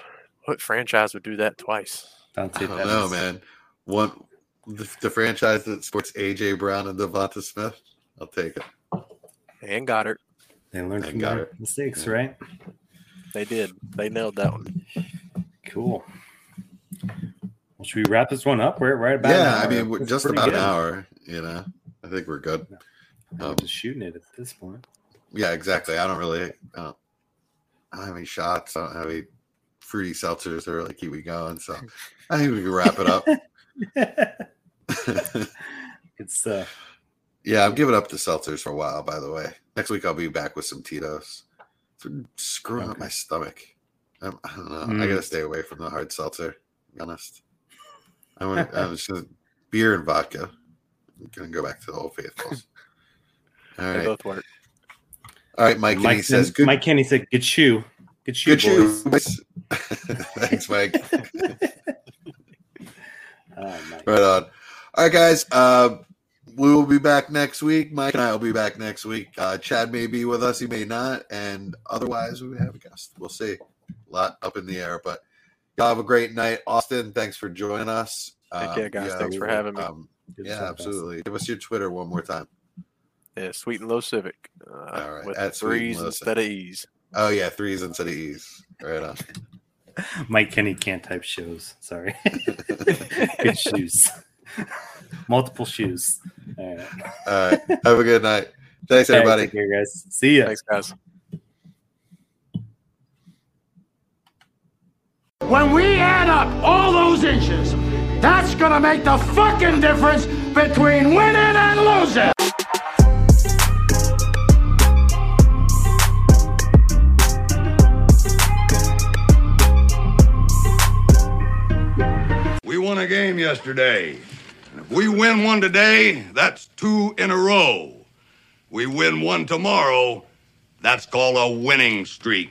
what franchise would do that twice? Don't I don't that know, is. man. One. The, the franchise that sports A J. Brown and Devonta Smith, I'll take it. And Goddard. They learned and from their mistakes, yeah. right? They did. They nailed that one. Cool. Well, should we wrap this one up? We're right about yeah. I mean, we're just about good. an hour. You know, I think we're good. I'm um, just shooting it at this point. Yeah, exactly. I don't really. I don't, I don't have any shots. I don't have any fruity seltzers to really keep me going. So I think we can wrap it up. It's uh yeah I'm giving up the seltzers for a while. By the way, next week I'll be back with some Tito's. It's screwing okay. up my stomach. I'm, I don't know mm. I gotta stay away from the hard seltzer, to be honest. I'm, gonna, I'm just gonna beer and vodka. I'm gonna go back to the Old Faithfuls. All right, they both work. All right, Mike Kenny says good Mike Kenny said good shoe good shoe good shoe boys. Thanks, Mike. Oh, right on. All right, guys. Uh, we will be back next week. Mike and I will be back next week. Uh, Chad may be with us. He may not. And otherwise, we have a guest. We'll see. A lot up in the air. But y'all have a great night. Austin, thanks for joining us. Thank um, you, guys. Yeah, thanks for having me. Um, yeah, absolutely. Give us your Twitter one more time. Yeah, Sweet and Low Civic. Uh, All right. With At threes instead of E's. Oh, yeah. Threes instead of E's. Right on. Mike Kenny can't type shows. Sorry. Good shoes. Multiple shoes. All right. All right. Have a good night. Thanks, everybody. All right, take care, guys. See ya. Thanks, guys. When we add up all those inches, that's going to make the fucking difference between winning and losing. Won a game yesterday, and if we win one today, that's two in a row. We win one tomorrow, that's called a winning streak.